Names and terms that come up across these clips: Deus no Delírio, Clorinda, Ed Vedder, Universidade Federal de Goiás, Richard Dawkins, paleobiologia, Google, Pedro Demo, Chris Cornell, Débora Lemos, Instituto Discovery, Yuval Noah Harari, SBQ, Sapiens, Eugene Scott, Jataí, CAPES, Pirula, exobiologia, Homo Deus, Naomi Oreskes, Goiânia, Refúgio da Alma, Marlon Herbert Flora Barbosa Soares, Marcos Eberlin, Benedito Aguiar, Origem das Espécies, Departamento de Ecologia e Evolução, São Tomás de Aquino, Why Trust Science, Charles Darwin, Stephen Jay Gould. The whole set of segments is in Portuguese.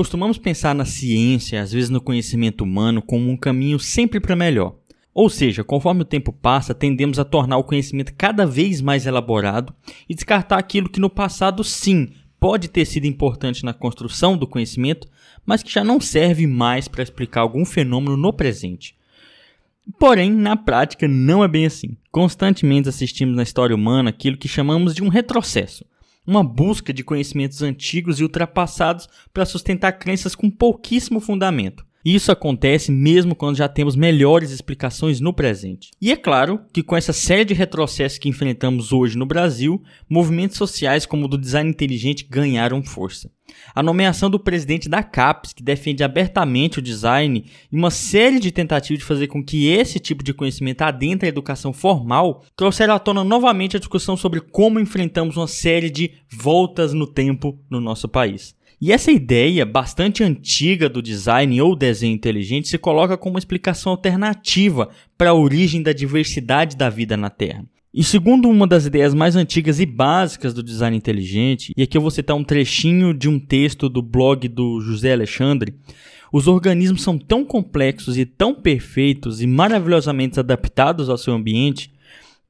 Costumamos pensar na ciência, às vezes no conhecimento humano, como um caminho sempre para melhor. Ou seja, conforme o tempo passa, tendemos a tornar o conhecimento cada vez mais elaborado e descartar aquilo que no passado, sim, pode ter sido importante na construção do conhecimento, mas que já não serve mais para explicar algum fenômeno no presente. Porém, na prática, não é bem assim. Constantemente assistimos na história humana aquilo que chamamos de um retrocesso, uma busca de conhecimentos antigos e ultrapassados para sustentar crenças com pouquíssimo fundamento. Isso acontece mesmo quando já temos melhores explicações no presente. E é claro que com essa série de retrocessos que enfrentamos hoje no Brasil, movimentos sociais como o do design inteligente ganharam força. A nomeação do presidente da CAPES, que defende abertamente o design, e uma série de tentativas de fazer com que esse tipo de conhecimento adentre a educação formal, trouxeram à tona novamente a discussão sobre como enfrentamos uma série de voltas no tempo no nosso país. E essa ideia, bastante antiga do design ou desenho inteligente, se coloca como uma explicação alternativa para a origem da diversidade da vida na Terra. E segundo uma das ideias mais antigas e básicas do design inteligente, e aqui eu vou citar um trechinho de um texto do blog do José Alexandre, os organismos são tão complexos e tão perfeitos e maravilhosamente adaptados ao seu ambiente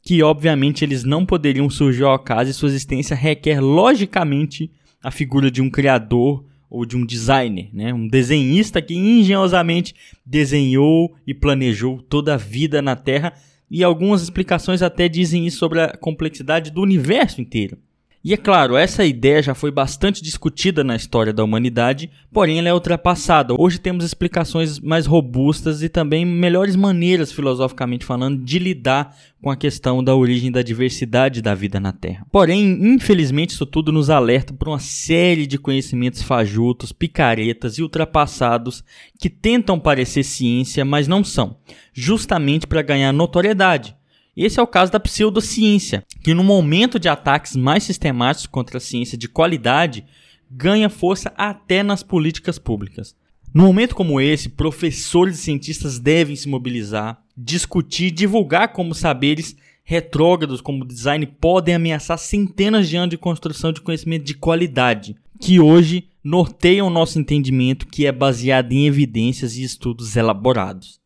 que, obviamente, eles não poderiam surgir ao acaso e sua existência requer, logicamente, a figura de um criador ou de um designer, né? Um desenhista que engenhosamente desenhou e planejou toda a vida na Terra, e algumas explicações até dizem isso sobre a complexidade do universo inteiro. E é claro, essa ideia já foi bastante discutida na história da humanidade, porém ela é ultrapassada. Hoje temos explicações mais robustas e também melhores maneiras, filosoficamente falando, de lidar com a questão da origem da diversidade da vida na Terra. Porém, infelizmente, isso tudo nos alerta para uma série de conhecimentos fajutos, picaretas e ultrapassados que tentam parecer ciência, mas não são, justamente para ganhar notoriedade. Esse é o caso da pseudociência, que no momento de ataques mais sistemáticos contra a ciência de qualidade, ganha força até nas políticas públicas. Num momento como esse, professores e cientistas devem se mobilizar, discutir e divulgar como saberes retrógrados como o design podem ameaçar centenas de anos de construção de conhecimento de qualidade, que hoje norteiam o nosso entendimento, que é baseado em evidências e estudos elaborados.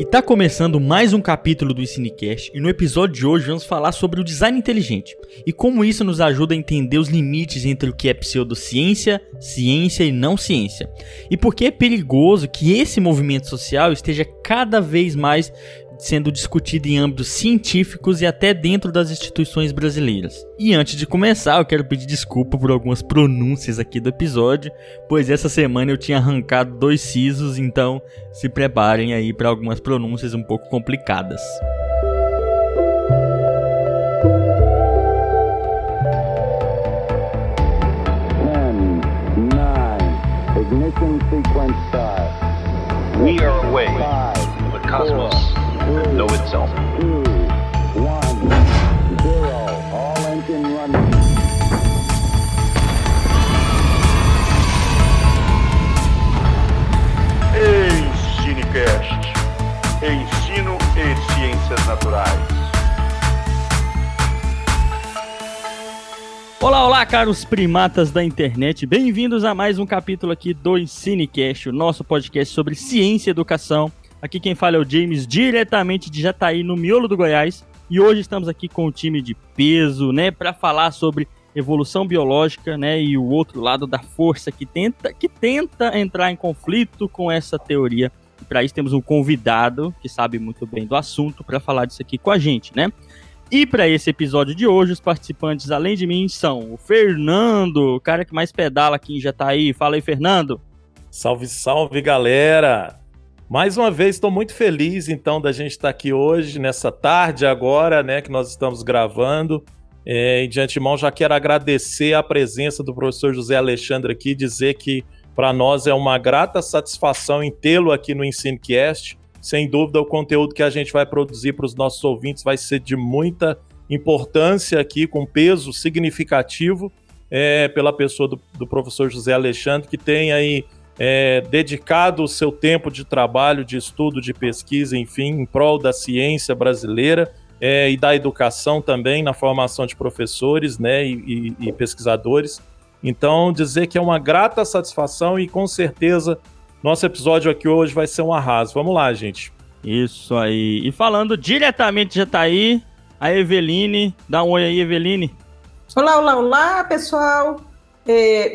E tá começando mais um capítulo do EnsineCast, e no episódio de hoje vamos falar sobre o design inteligente e como isso nos ajuda a entender os limites entre o que é pseudociência, ciência e não ciência, e por que é perigoso que esse movimento social esteja cada vez mais sendo discutido em âmbitos científicos e até dentro das instituições brasileiras. E antes de começar, eu quero pedir desculpa por algumas pronúncias aqui do episódio, pois essa semana eu tinha arrancado 2 sisos, então se preparem aí para algumas pronúncias um pouco complicadas. Ignition sequence start. We are away from the cosmos. Know itself. 2, 1, 0, all engine running. EnsineCast, ensino e ciências naturais. Olá, olá, caros primatas da internet, bem-vindos a mais um capítulo aqui do EnsineCast, o nosso podcast sobre ciência e educação. Aqui quem fala é o James, diretamente de Jataí, no miolo do Goiás. E hoje estamos aqui com um time de peso, né, para falar sobre evolução biológica, né, e o outro lado da força que tenta entrar em conflito com essa teoria. E para isso temos um convidado que sabe muito bem do assunto para falar disso aqui com a gente, né? E para esse episódio de hoje, os participantes além de mim são o Fernando, o cara que mais pedala aqui em Jataí. Fala aí, Fernando. Salve, salve, galera! Mais uma vez, estou muito feliz, então, da gente estar aqui hoje, nessa tarde agora, né, que nós estamos gravando. E de antemão, já quero agradecer a presença do professor José Alexandre aqui, dizer que para nós é uma grata satisfação em tê-lo aqui no EnsineCast. Sem dúvida, o conteúdo que a gente vai produzir para os nossos ouvintes vai ser de muita importância aqui, com peso significativo, pela pessoa do professor José Alexandre, que tem aí dedicado o seu tempo de trabalho, de estudo, de pesquisa, enfim, em prol da ciência brasileira. e da educação também, na formação de professores, né, e pesquisadores. Então, dizer que é uma grata satisfação e, com certeza, nosso episódio aqui hoje vai ser um arraso. Vamos lá, gente. Isso aí. E falando diretamente de Jataí, a Eveline. Dá um oi aí, Eveline. Olá, olá, olá, pessoal.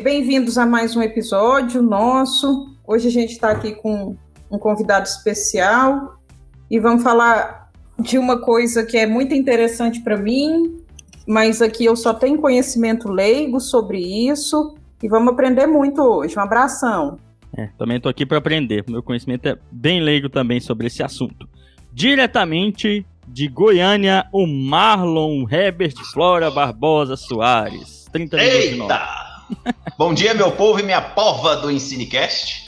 Bem-vindos a mais um episódio nosso. Hoje a gente está aqui com um convidado especial e vamos falar de uma coisa que é muito interessante para mim, mas aqui eu só tenho conhecimento leigo sobre isso e vamos aprender muito hoje. Um abração. Também estou aqui para aprender. Meu conhecimento é bem leigo também sobre esse assunto. Diretamente de Goiânia, o Marlon Herbert Flora Barbosa Soares. 30 minutos de nome. Bom dia, meu povo e minha pova do EnsineCast.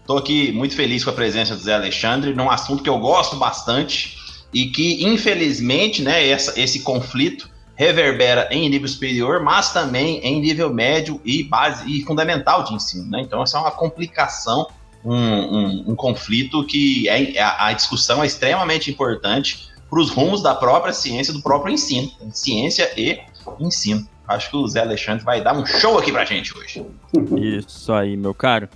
Estou aqui muito feliz com a presença do José Alexandre, num assunto que eu gosto bastante e que, infelizmente, né, esse conflito reverbera em nível superior, mas também em nível médio e base e fundamental de ensino, né? Então, essa é uma complicação, um conflito que a discussão é extremamente importante para os rumos da própria ciência, do próprio ensino. Ciência e ensino. Acho que o José Alexandre vai dar um show aqui pra gente hoje. Isso aí, meu caro.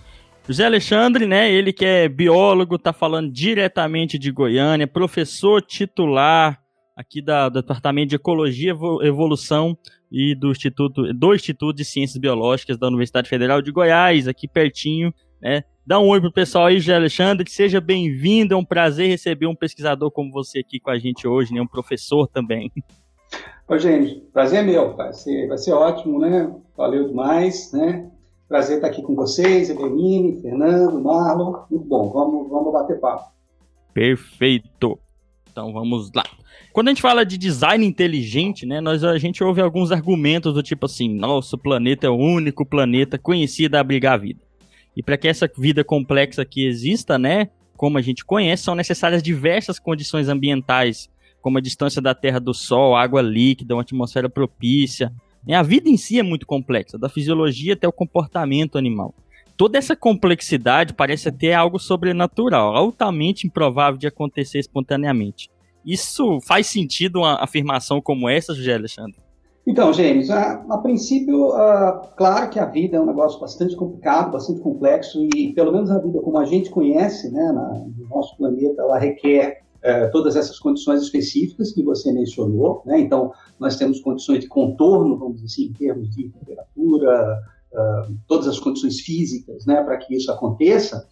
O José Alexandre, né, ele que é biólogo, tá falando diretamente de Goiânia, professor titular aqui do Departamento de Ecologia e Evolução e do Instituto de Ciências Biológicas da Universidade Federal de Goiás, aqui pertinho, né? Dá um oi pro pessoal aí, José Alexandre, seja bem-vindo, é um prazer receber um pesquisador como você aqui com a gente hoje, né, um professor também. Ô, gente, prazer é meu, vai ser ótimo, né? Valeu demais, né? Prazer estar aqui com vocês, Eveline, Fernando, Marlon, muito bom, vamos bater papo. Perfeito, então vamos lá. Quando a gente fala de design inteligente, né, a gente ouve alguns argumentos do tipo assim, nosso planeta é o único planeta conhecido a abrigar a vida. E para que essa vida complexa aqui exista, né, como a gente conhece, são necessárias diversas condições ambientais, como a distância da Terra do Sol, água líquida, uma atmosfera propícia. A vida em si é muito complexa, da fisiologia até o comportamento animal. Toda essa complexidade parece até algo sobrenatural, altamente improvável de acontecer espontaneamente. Isso faz sentido uma afirmação como essa, José Alexandre? Então, James, a princípio, claro que a vida é um negócio bastante complicado, bastante complexo, e pelo menos a vida como a gente conhece, né, no nosso planeta, ela requer todas essas condições específicas que você mencionou, né? Então, nós temos condições de contorno, vamos dizer assim, em termos de temperatura, todas as condições físicas, né, para que isso aconteça,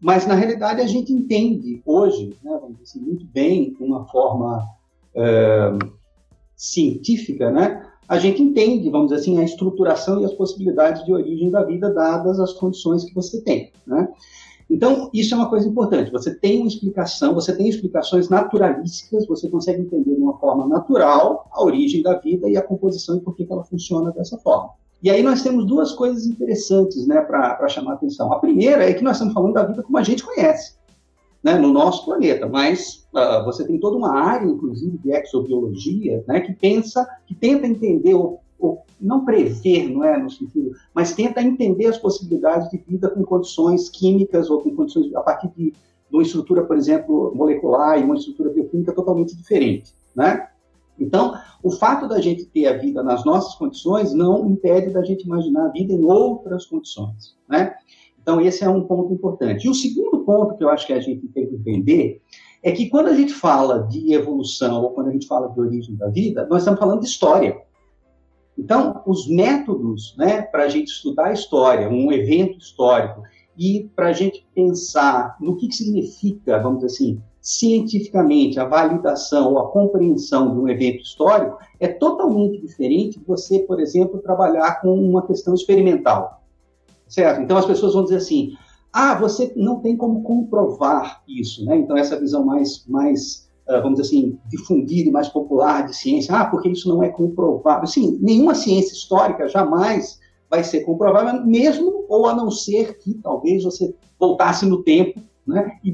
mas, na realidade, a gente entende hoje, né, vamos dizer assim, muito bem, de uma forma científica, né? A gente entende, vamos dizer assim, a estruturação e as possibilidades de origem da vida dadas as condições que você tem, né? Então, isso é uma coisa importante, você tem uma explicação, você tem explicações naturalísticas, você consegue entender de uma forma natural a origem da vida e a composição e por que ela funciona dessa forma. E aí nós temos duas coisas interessantes, né, para chamar a atenção. A primeira é que nós estamos falando da vida como a gente conhece, né, no nosso planeta, mas você tem toda uma área, inclusive, de exobiologia, né, que pensa, que tenta entender não prever, não é, no sentido, mas tenta entender as possibilidades de vida com condições químicas ou com condições a partir de uma estrutura, por exemplo, molecular e uma estrutura bioquímica totalmente diferente, né? Então, o fato da gente ter a vida nas nossas condições não impede da gente imaginar a vida em outras condições, né? Então, esse é um ponto importante. E o segundo ponto que eu acho que a gente tem que entender é que quando a gente fala de evolução ou quando a gente fala de origem da vida, nós estamos falando de história. Então, os métodos, né, para a gente estudar a história, um evento histórico, e para a gente pensar no que significa, vamos dizer assim, cientificamente, a validação ou a compreensão de um evento histórico é totalmente diferente de você, por exemplo, trabalhar com uma questão experimental, certo? Então, as pessoas vão dizer assim, você não tem como comprovar isso, né? Então, essa visão mais vamos dizer assim, difundida e mais popular de ciência, porque isso não é comprovável. Sim, nenhuma ciência histórica jamais vai ser comprovável, mesmo ou a não ser que talvez você voltasse no tempo, né, e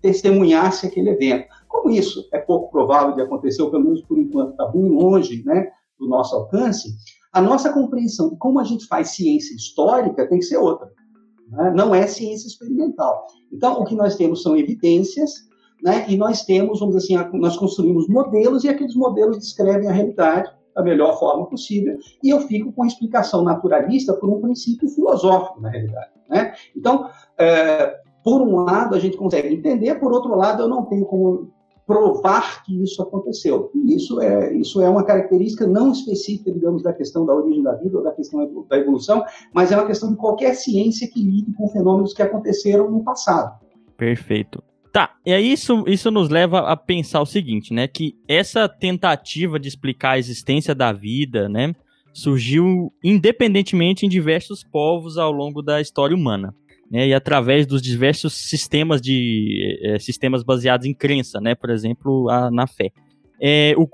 testemunhasse aquele evento. Como isso é pouco provável de acontecer, ou pelo menos por enquanto está bem longe, né, do nosso alcance, a nossa compreensão de como a gente faz ciência histórica tem que ser outra, né? Não é ciência experimental. Então, o que nós temos são evidências, né? E nós temos, vamos dizer assim, nós construímos modelos e aqueles modelos descrevem a realidade da melhor forma possível, e eu fico com a explicação naturalista por um princípio filosófico, na realidade, né? Então, por um lado, a gente consegue entender, por outro lado, eu não tenho como provar que isso aconteceu. E isso é uma característica não específica, digamos, da questão da origem da vida ou da questão da evolução, mas é uma questão de qualquer ciência que lide com fenômenos que aconteceram no passado. Perfeito. Tá, e aí isso nos leva a pensar o seguinte, né, que essa tentativa de explicar a existência da vida, né, surgiu independentemente em diversos povos ao longo da história humana, né, e através dos diversos sistemas sistemas baseados em crença, né, por exemplo, na fé.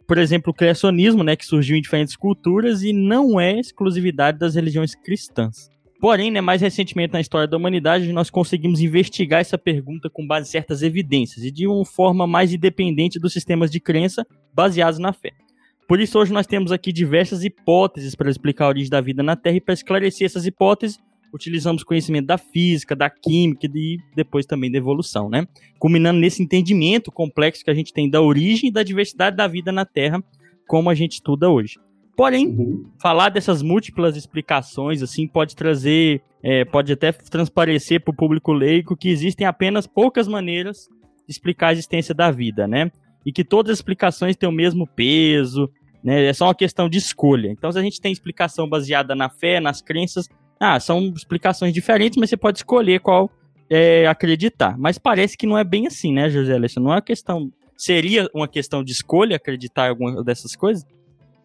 Por exemplo, o criacionismo, né, que surgiu em diferentes culturas e não é exclusividade das religiões cristãs. Porém, né, mais recentemente na história da humanidade, nós conseguimos investigar essa pergunta com base em certas evidências e de uma forma mais independente dos sistemas de crença baseados na fé. Por isso, hoje nós temos aqui diversas hipóteses para explicar a origem da vida na Terra, e para esclarecer essas hipóteses, utilizamos conhecimento da física, da química e depois também da evolução, né? Culminando nesse entendimento complexo que a gente tem da origem e da diversidade da vida na Terra, como a gente estuda hoje. Porém, falar dessas múltiplas explicações assim pode trazer, pode até transparecer para o público leigo que existem apenas poucas maneiras de explicar a existência da vida, né? E que todas as explicações têm o mesmo peso, né? É só uma questão de escolha. Então, se a gente tem explicação baseada na fé, nas crenças, são explicações diferentes, mas você pode escolher qual acreditar. Mas parece que não é bem assim, né, José Alexandre? Não é uma questão. Seria uma questão de escolha acreditar em alguma dessas coisas?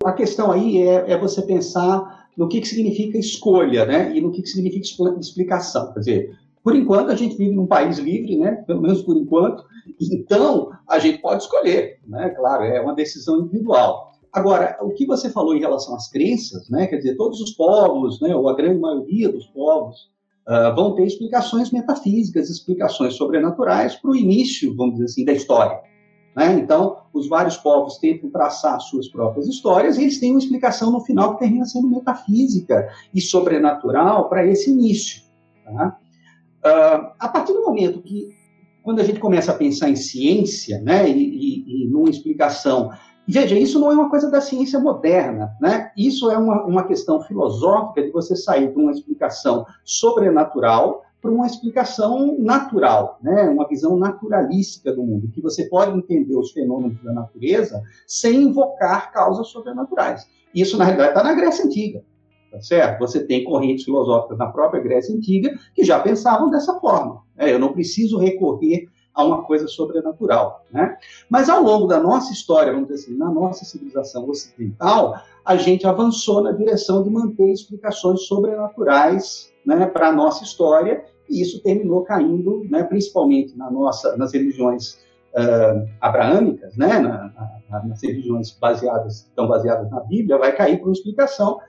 A questão aí é você pensar no que significa escolha, né? E no que significa explicação. Quer dizer, por enquanto a gente vive num país livre, né? Pelo menos por enquanto. Então, a gente pode escolher, né? Claro, é uma decisão individual. Agora, o que você falou em relação às crenças, né? Quer dizer, todos os povos, né? Ou a grande maioria dos povos, vão ter explicações metafísicas, explicações sobrenaturais para o início, vamos dizer assim, da história. Né? Então, os vários povos tentam traçar suas próprias histórias e eles têm uma explicação no final que termina sendo metafísica e sobrenatural para esse início. Tá? A partir do momento que, quando a gente começa a pensar em ciência, né, e numa explicação... Veja, isso não é uma coisa da ciência moderna, né? Isso é uma questão filosófica de você sair de uma explicação sobrenatural para uma explicação natural, né? Uma visão naturalística do mundo, que você pode entender os fenômenos da natureza sem invocar causas sobrenaturais. Isso, na realidade, está na Grécia Antiga, tá certo? Você tem correntes filosóficas na própria Grécia Antiga que já pensavam dessa forma, né? Eu não preciso recorrer a uma coisa sobrenatural, né? Mas ao longo da nossa história, vamos dizer assim, na nossa civilização ocidental, a gente avançou na direção de manter explicações sobrenaturais, né, para a nossa história, e isso terminou caindo, né, principalmente nas religiões abraâmicas, né, nas religiões baseadas na Bíblia, vai cair para uma explicação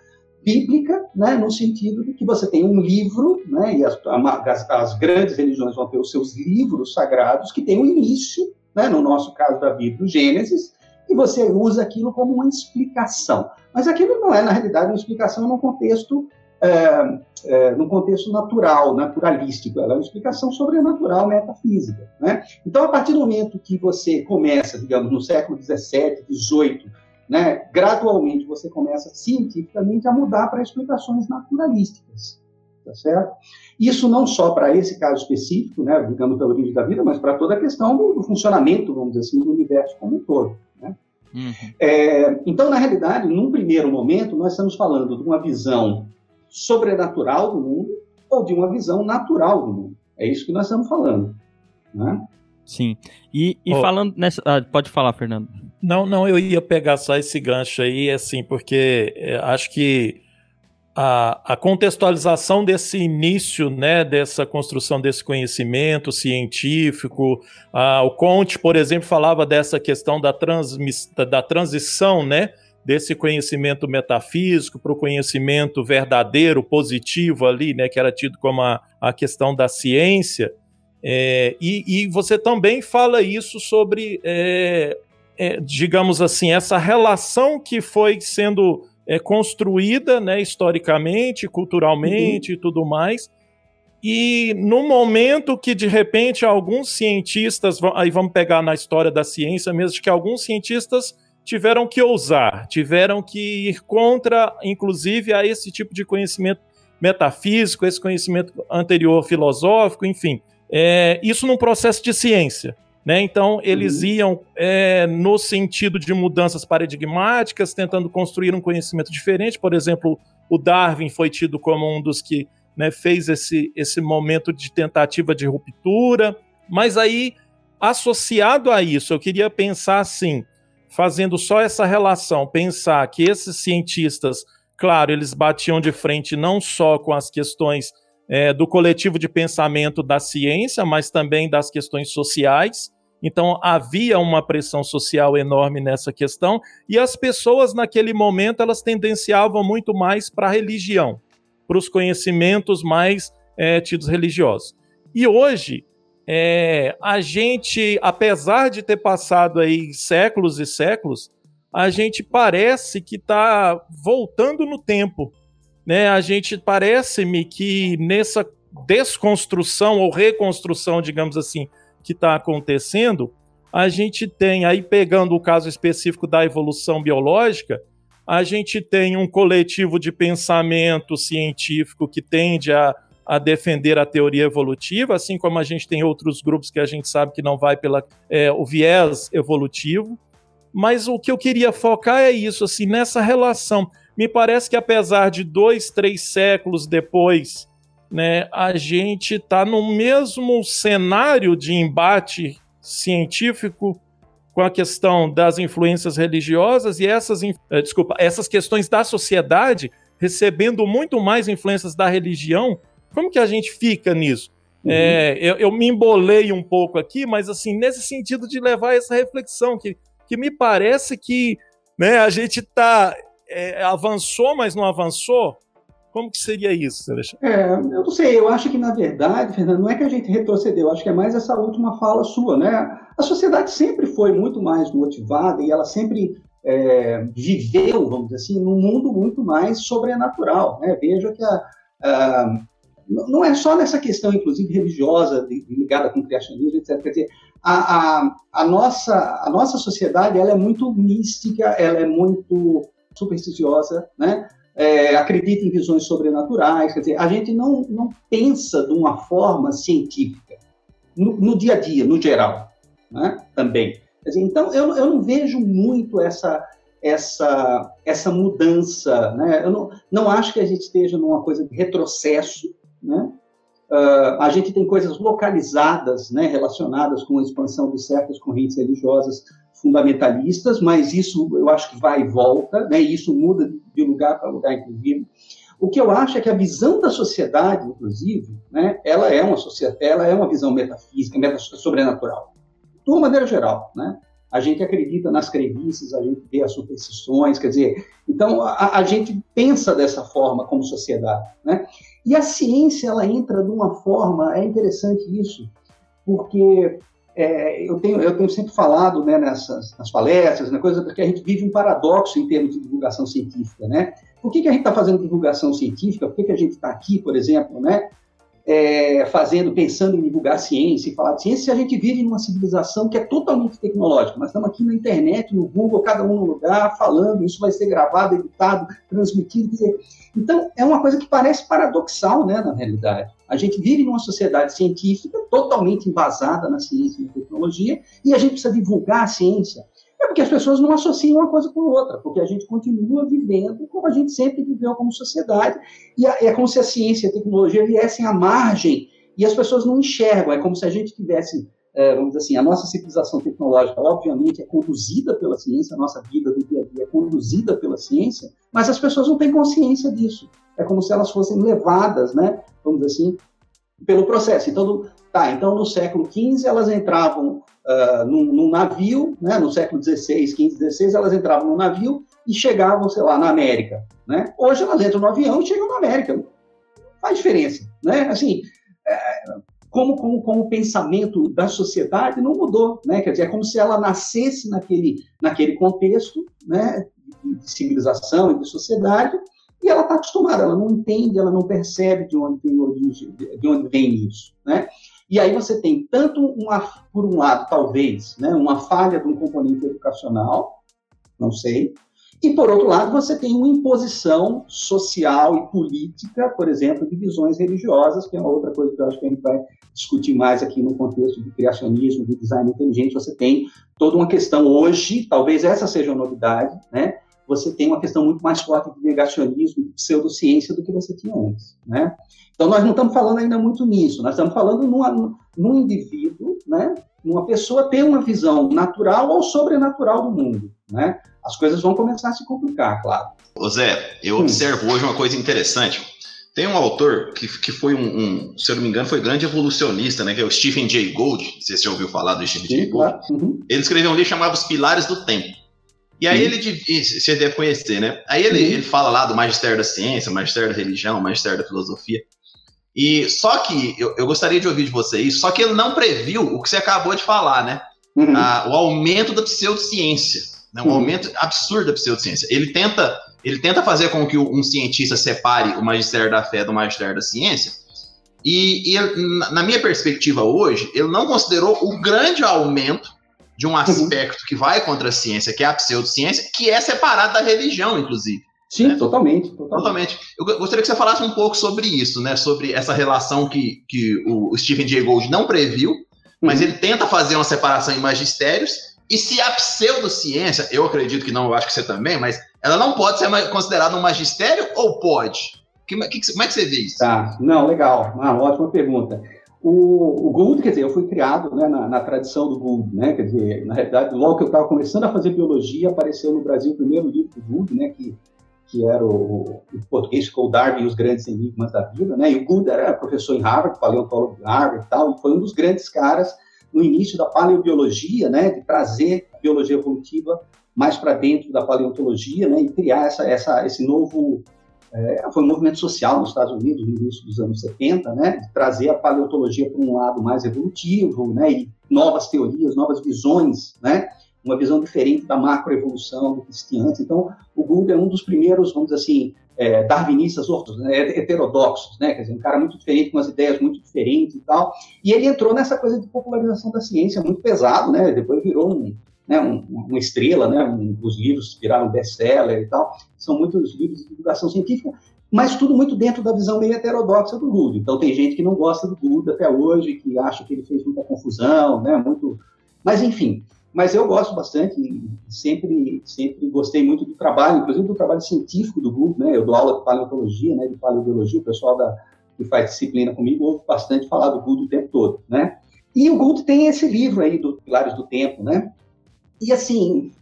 bíblica, né, no sentido de que você tem um livro, né, e as grandes religiões vão ter os seus livros sagrados que tem um início, né, no nosso caso da Bíblia, o Gênesis, e você usa aquilo como uma explicação. Mas aquilo não é, na realidade, uma explicação num contexto natural, naturalístico. Ela é uma explicação sobrenatural, metafísica, né? Então, a partir do momento que você começa, digamos, no século XVII, XVIII, né, gradualmente você começa cientificamente a mudar para explicações naturalísticas, tá certo? Isso não só para esse caso específico, né, digamos, da origem da vida, mas para toda a questão do funcionamento, vamos dizer assim, do universo como um todo, né? Então, na realidade, num primeiro momento, nós estamos falando de uma visão sobrenatural do mundo ou de uma visão natural do mundo. É isso que nós estamos falando, né? Sim. E falando nessa... pode falar, Fernando. Não, eu ia pegar só esse gancho aí, assim, porque acho que a contextualização desse início, né, dessa construção desse conhecimento científico, o Comte, por exemplo, falava dessa questão da transição, né, desse conhecimento metafísico para o conhecimento verdadeiro, positivo ali, né, que era tido como a questão da ciência. E você também fala isso sobre, digamos assim, essa relação que foi sendo construída, né, historicamente, culturalmente e tudo mais, E no momento que, de repente, alguns cientistas, aí vamos pegar na história da ciência mesmo, que alguns cientistas tiveram que ousar, tiveram que ir contra, inclusive, a esse tipo de conhecimento metafísico, esse conhecimento anterior filosófico, enfim. Isso num processo de ciência, né? Então, eles iam no sentido de mudanças paradigmáticas, tentando construir um conhecimento diferente. Por exemplo, o Darwin foi tido como um dos que, né, fez esse momento de tentativa de ruptura. Mas aí, associado a isso, eu queria pensar assim, fazendo só essa relação, pensar que esses cientistas, claro, eles batiam de frente não só com as questões do coletivo de pensamento da ciência, mas também das questões sociais. Então, havia uma pressão social enorme nessa questão, e as pessoas, naquele momento, elas tendenciavam muito mais para a religião, para os conhecimentos mais tidos religiosos. E hoje, a gente, apesar de ter passado aí séculos e séculos, a gente parece que está voltando no tempo, né? A gente parece-me que nessa desconstrução ou reconstrução, digamos assim, que está acontecendo, a gente tem, aí pegando o caso específico da evolução biológica, a gente tem um coletivo de pensamento científico que tende a defender a teoria evolutiva, assim como a gente tem outros grupos que a gente sabe que não vai pelo o viés evolutivo. Mas o que eu queria focar é isso, assim, nessa relação. Me parece que apesar de 2, 3 séculos depois, né, a gente está no mesmo cenário de embate científico com a questão das influências religiosas e essas questões da sociedade recebendo muito mais influências da religião. Como que a gente fica nisso? Uhum. Eu me embolei um pouco aqui, mas assim, nesse sentido de levar essa reflexão, que me parece que, né, a gente avançou, mas não avançou. Como que seria isso, Alexandre? Eu não sei, eu acho que, na verdade, Fernando, não é que a gente retrocedeu, eu acho que é mais essa última fala sua, né? A sociedade sempre foi muito mais motivada e ela sempre viveu, vamos dizer assim, num mundo muito mais sobrenatural, né? Veja que não é só nessa questão, inclusive, religiosa, ligada com o criacionismo, etc. Quer dizer, a nossa sociedade, ela é muito mística, ela é muito supersticiosa, né? Acredita em visões sobrenaturais, quer dizer, a gente não pensa de uma forma científica, no dia a dia, no geral, né, também. Quer dizer, então, eu não vejo muito essa mudança, né, eu não acho que a gente esteja numa coisa de retrocesso, né, a gente tem coisas localizadas, né, relacionadas com a expansão de certas correntes religiosas fundamentalistas, mas isso eu acho que vai e volta, né? Isso muda de lugar para lugar, inclusive. O que eu acho é que a visão da sociedade, inclusive, né, ela é uma visão metafísica, sobrenatural, de uma maneira geral, né? A gente acredita nas crendices, a gente vê as superstições, quer dizer, então a gente pensa dessa forma como sociedade, né? E a ciência, ela entra de uma forma, é interessante isso, porque eu tenho sempre falado, né, nas palestras, na coisa, porque a gente vive um paradoxo em termos de divulgação científica, né? Por que a gente está fazendo divulgação científica? Por que a gente está aqui, por exemplo, né, pensando em divulgar ciência e falar de ciência, se a gente vive numa civilização que é totalmente tecnológica? Nós estamos aqui na internet, no Google, cada um no lugar, falando, isso vai ser gravado, editado, transmitido, quer dizer, então é uma coisa que parece paradoxal, né, na realidade. A gente vive numa sociedade científica totalmente embasada na ciência e na tecnologia, e a gente precisa divulgar a ciência. É porque as pessoas não associam uma coisa com outra, porque a gente continua vivendo como a gente sempre viveu como sociedade, e é como se a ciência e a tecnologia viessem à margem, e as pessoas não enxergam, é como se a gente tivesse, vamos dizer assim, a nossa civilização tecnológica, obviamente, é conduzida pela ciência, a nossa vida do dia a dia é conduzida pela ciência, mas as pessoas não têm consciência disso. É como se elas fossem levadas, né, vamos dizer assim, pelo processo. Então, no século XV, elas entravam num navio, né, no século XVI, XV, XVI, elas entravam num navio e chegavam, sei lá, na América, né? Hoje, elas entram no avião e chegam na América. Não faz diferença, né? Assim, como o pensamento da sociedade não mudou, né? Quer dizer, é como se ela nascesse naquele contexto, né, de civilização e de sociedade, E ela está acostumada, ela não entende, ela não percebe de onde tem origem, de onde vem isso, né? E aí você tem tanto, por um lado, talvez, né, uma falha de um componente educacional, não sei, e, por outro lado, você tem uma imposição social e política, por exemplo, de visões religiosas, que é uma outra coisa que eu acho que a gente vai discutir mais aqui no contexto de criacionismo, de design inteligente. Você tem toda uma questão hoje, talvez essa seja uma novidade, né? Você tem uma questão muito mais forte de negacionismo, de pseudociência do que você tinha antes, né? Então, nós não estamos falando ainda muito nisso, nós estamos falando num indivíduo, né? Uma pessoa ter uma visão natural ou sobrenatural do mundo, né? As coisas vão começar a se complicar, claro. Ô Zé, eu observo hoje uma coisa interessante. Tem um autor que foi se eu não me engano, foi grande evolucionista, né? Que é o Stephen Jay Gould. Não sei se você já ouviu falar do Stephen Jay Gould. Claro. Uhum. Ele escreveu um livro chamado Os Pilares do Tempo. E aí ele, você deve conhecer, né? Aí ele fala lá do magistério da ciência, magistério da religião, magistério da filosofia. E só que, eu gostaria de ouvir de você isso, só que ele não previu o que você acabou de falar, né? Uhum. O aumento da pseudociência, né? Um aumento absurdo da pseudociência. Ele tenta fazer com que um cientista separe o magistério da fé do magistério da ciência, e ele, na minha perspectiva hoje, ele não considerou o grande aumento de um aspecto que vai contra a ciência, que é a pseudociência, que é separada da religião, inclusive. Sim, né? Totalmente. Eu gostaria que você falasse um pouco sobre isso, né? Sobre essa relação que o Stephen Jay Gould não previu, mas ele tenta fazer uma separação em magistérios, e se a pseudociência, eu acredito que não, eu acho que você também, mas ela não pode ser considerada um magistério ou pode? Como é que você vê isso? Tá, não, legal, uma ótima pergunta. O Gould, quer dizer, eu fui criado, né, na tradição do Gould, né, quer dizer, na realidade, logo que eu estava começando a fazer biologia, apareceu no Brasil o primeiro livro do Gould, né, que era o português com o Darwin e os grandes enigmas da vida, né, e o Gould era professor em Harvard, paleontólogo de Harvard e tal, e foi um dos grandes caras no início da paleobiologia, né, de trazer a biologia evolutiva mais para dentro da paleontologia, né, e criar esse novo... foi um movimento social nos Estados Unidos no início dos anos 70, né, de trazer a paleontologia para um lado mais evolutivo, né, e novas teorias, novas visões, né, uma visão diferente da macroevolução do que existia antes. Então, o Gould é um dos primeiros, vamos dizer assim, darwinistas heterodoxos, né, quer dizer, um cara muito diferente, com umas ideias muito diferentes e tal, e ele entrou nessa coisa de popularização da ciência muito pesado, né, depois virou uma estrela, né? Os livros viraram best-seller e tal, são muitos livros de divulgação científica, mas tudo muito dentro da visão meio heterodoxa do Gould. Então tem gente que não gosta do Gould até hoje, que acha que ele fez muita confusão, né? Muito... Mas enfim, mas eu gosto bastante e sempre gostei muito do trabalho, inclusive do trabalho científico do Gould, né? Eu dou aula de paleontologia, né? De paleobiologia, o pessoal que faz disciplina comigo ouve bastante falar do Gould o tempo todo, né? E o Gould tem esse livro aí, do Pilares do Tempo, né? E, assim,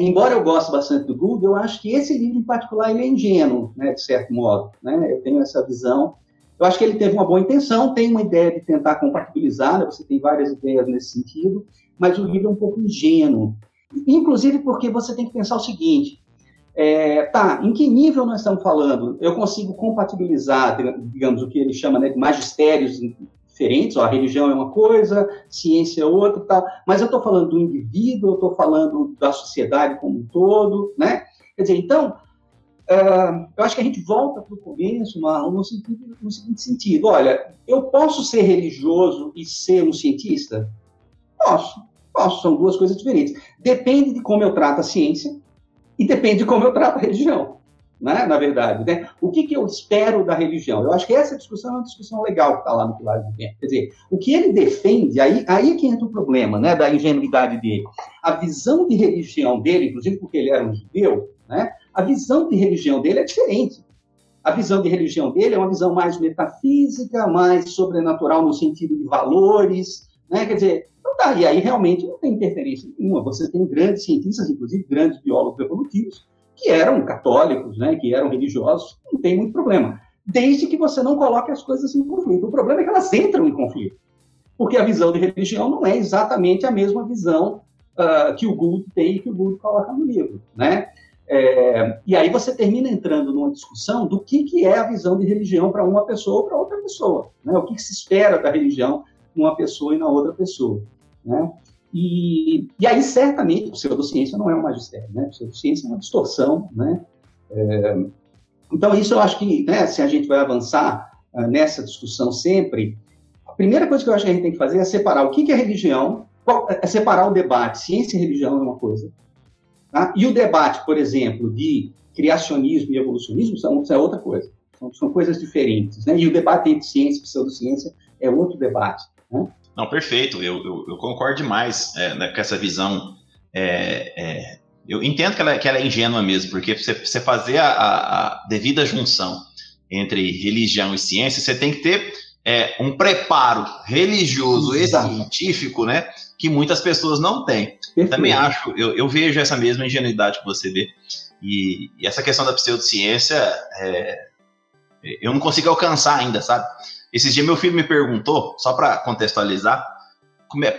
embora eu goste bastante do Gould, eu acho que esse livro, em particular, ele é ingênuo, né, de certo modo. Né? Eu tenho essa visão. Eu acho que ele teve uma boa intenção, tem uma ideia de tentar compatibilizar, né? Você tem várias ideias nesse sentido, mas o livro é um pouco ingênuo. Inclusive porque você tem que pensar o seguinte, em que nível nós estamos falando? Eu consigo compatibilizar, digamos, o que ele chama, né, de magistérios diferentes, ó, a religião é uma coisa, ciência é outra, tal. Mas eu estou falando do indivíduo, eu estou falando da sociedade como um todo, né? Quer dizer, então, eu acho que a gente volta para o começo, no seguinte sentido, olha, eu posso ser religioso e ser um cientista? Posso, são duas coisas diferentes. Depende de como eu trato a ciência e depende de como eu trato a religião. Na verdade, né? O que eu espero da religião? Eu acho que essa discussão é uma discussão legal que está lá no Pilar do Tempo. Quer dizer, o que ele defende, aí é que entra o problema, né, da ingenuidade dele. A visão de religião dele, inclusive porque ele era um judeu, né, a visão de religião dele é diferente. A visão de religião dele é uma visão mais metafísica, mais sobrenatural no sentido de valores, né? Quer dizer, então tá, e aí realmente não tem interferência nenhuma. Você tem grandes cientistas, inclusive grandes biólogos evolutivos, que eram católicos, né, que eram religiosos, não tem muito problema, desde que você não coloque as coisas em conflito. O problema é que elas entram em conflito, porque a visão de religião não é exatamente a mesma visão que o Gould tem e que o Gould coloca no livro, né? E aí você termina entrando numa discussão do que é a visão de religião para uma pessoa ou para outra pessoa, né? O que se espera da religião numa pessoa e na outra pessoa, né? E aí, certamente, a pseudociência não é um magistério, né? A pseudociência é uma distorção, né? Então, isso eu acho que, né, se a gente vai avançar nessa discussão sempre, a primeira coisa que eu acho que a gente tem que fazer é separar o que é religião, é separar o debate, ciência e religião é uma coisa, tá? E o debate, por exemplo, de criacionismo e evolucionismo é outra coisa, são coisas diferentes, né? E o debate entre ciência e pseudociência é outro debate, né? Não, perfeito, eu concordo demais com essa visão. Eu entendo que ela é ingênua mesmo, porque você fazer a devida junção entre religião e ciência, você tem que ter um preparo religioso e científico, né, que muitas pessoas não têm. Eu também acho, eu vejo essa mesma ingenuidade que você vê, e essa questão da pseudociência, eu não consigo alcançar ainda, sabe? Esses dias meu filho me perguntou, só para contextualizar,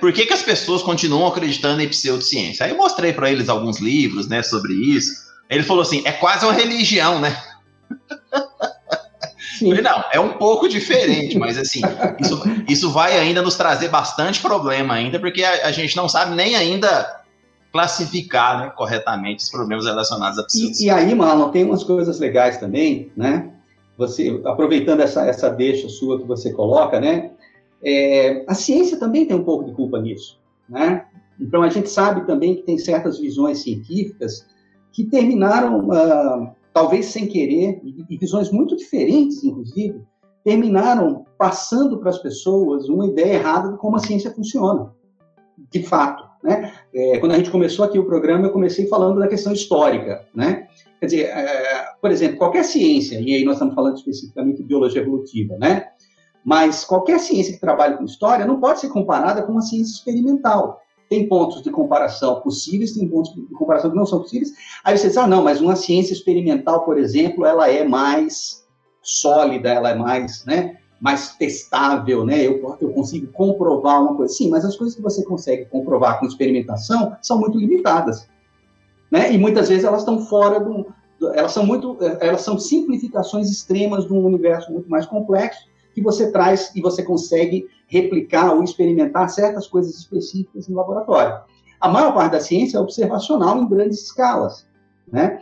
por que as pessoas continuam acreditando em pseudociência? Aí eu mostrei para eles alguns livros, né, sobre isso. Ele falou assim, é quase uma religião, né? Sim. Eu falei, não, é um pouco diferente, mas assim, isso vai ainda nos trazer bastante problema ainda, porque a gente não sabe nem ainda classificar, né, corretamente os problemas relacionados à pseudociência. E aí, Marlon, tem umas coisas legais também, né? Você, aproveitando essa deixa sua que você coloca, né? A ciência também tem um pouco de culpa nisso, né? Então, a gente sabe também que tem certas visões científicas que terminaram, talvez sem querer, e visões muito diferentes, inclusive, terminaram passando para as pessoas uma ideia errada de como a ciência funciona, de fato, né? Quando a gente começou aqui o programa, eu comecei falando da questão histórica, né? Quer dizer, por exemplo, qualquer ciência, e aí nós estamos falando especificamente de biologia evolutiva, né? Mas qualquer ciência que trabalhe com história não pode ser comparada com uma ciência experimental. Tem pontos de comparação possíveis, tem pontos de comparação que não são possíveis. Aí você diz, mas uma ciência experimental, por exemplo, ela é mais sólida, ela é mais, né, mais testável, né? Eu consigo comprovar uma coisa. Sim, mas as coisas que você consegue comprovar com experimentação são muito limitadas, né? E muitas vezes elas estão fora do... Elas são simplificações extremas de um universo muito mais complexo, que você traz e você consegue replicar ou experimentar certas coisas específicas no laboratório. A maior parte da ciência é observacional em grandes escalas, né?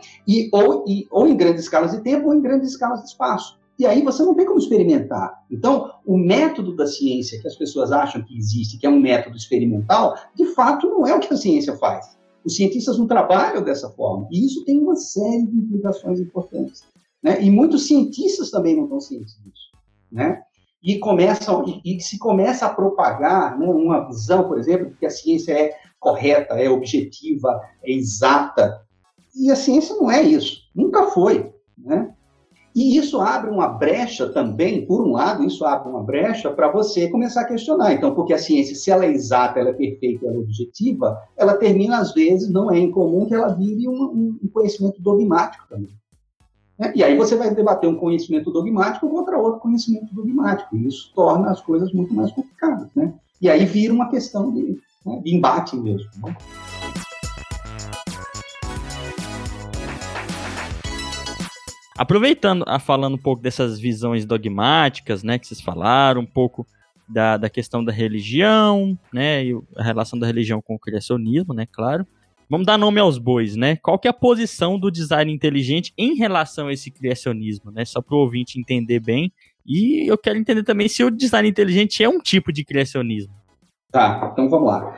Ou em grandes escalas de tempo ou em grandes escalas de espaço. E aí você não tem como experimentar. Então, o método da ciência que as pessoas acham que existe, que é um método experimental, de fato não é o que a ciência faz. Os cientistas não trabalham dessa forma. E isso tem uma série de implicações importantes, né? E muitos cientistas também não estão cientes disso, né? E se começa a propagar, né, uma visão, por exemplo, de que a ciência é correta, é objetiva, é exata. E a ciência não é isso, nunca foi, né? E isso abre uma brecha também, por um lado, isso abre uma brecha para você começar a questionar. Então, porque a ciência, se ela é exata, ela é perfeita, ela é objetiva, ela termina, às vezes, não é incomum que ela vire um conhecimento dogmático também. E aí você vai debater um conhecimento dogmático contra outro conhecimento dogmático. E isso torna as coisas muito mais complicadas, né? E aí vira uma questão de embate mesmo, né? Aproveitando, falando um pouco dessas visões dogmáticas, né, que vocês falaram, um pouco da questão da religião, né, e a relação da religião com o criacionismo, né, claro. Vamos dar nome aos bois, né? Qual que é a posição do design inteligente em relação a esse criacionismo, né? Só para o ouvinte entender bem. E eu quero entender também se o design inteligente é um tipo de criacionismo. Tá, então vamos lá.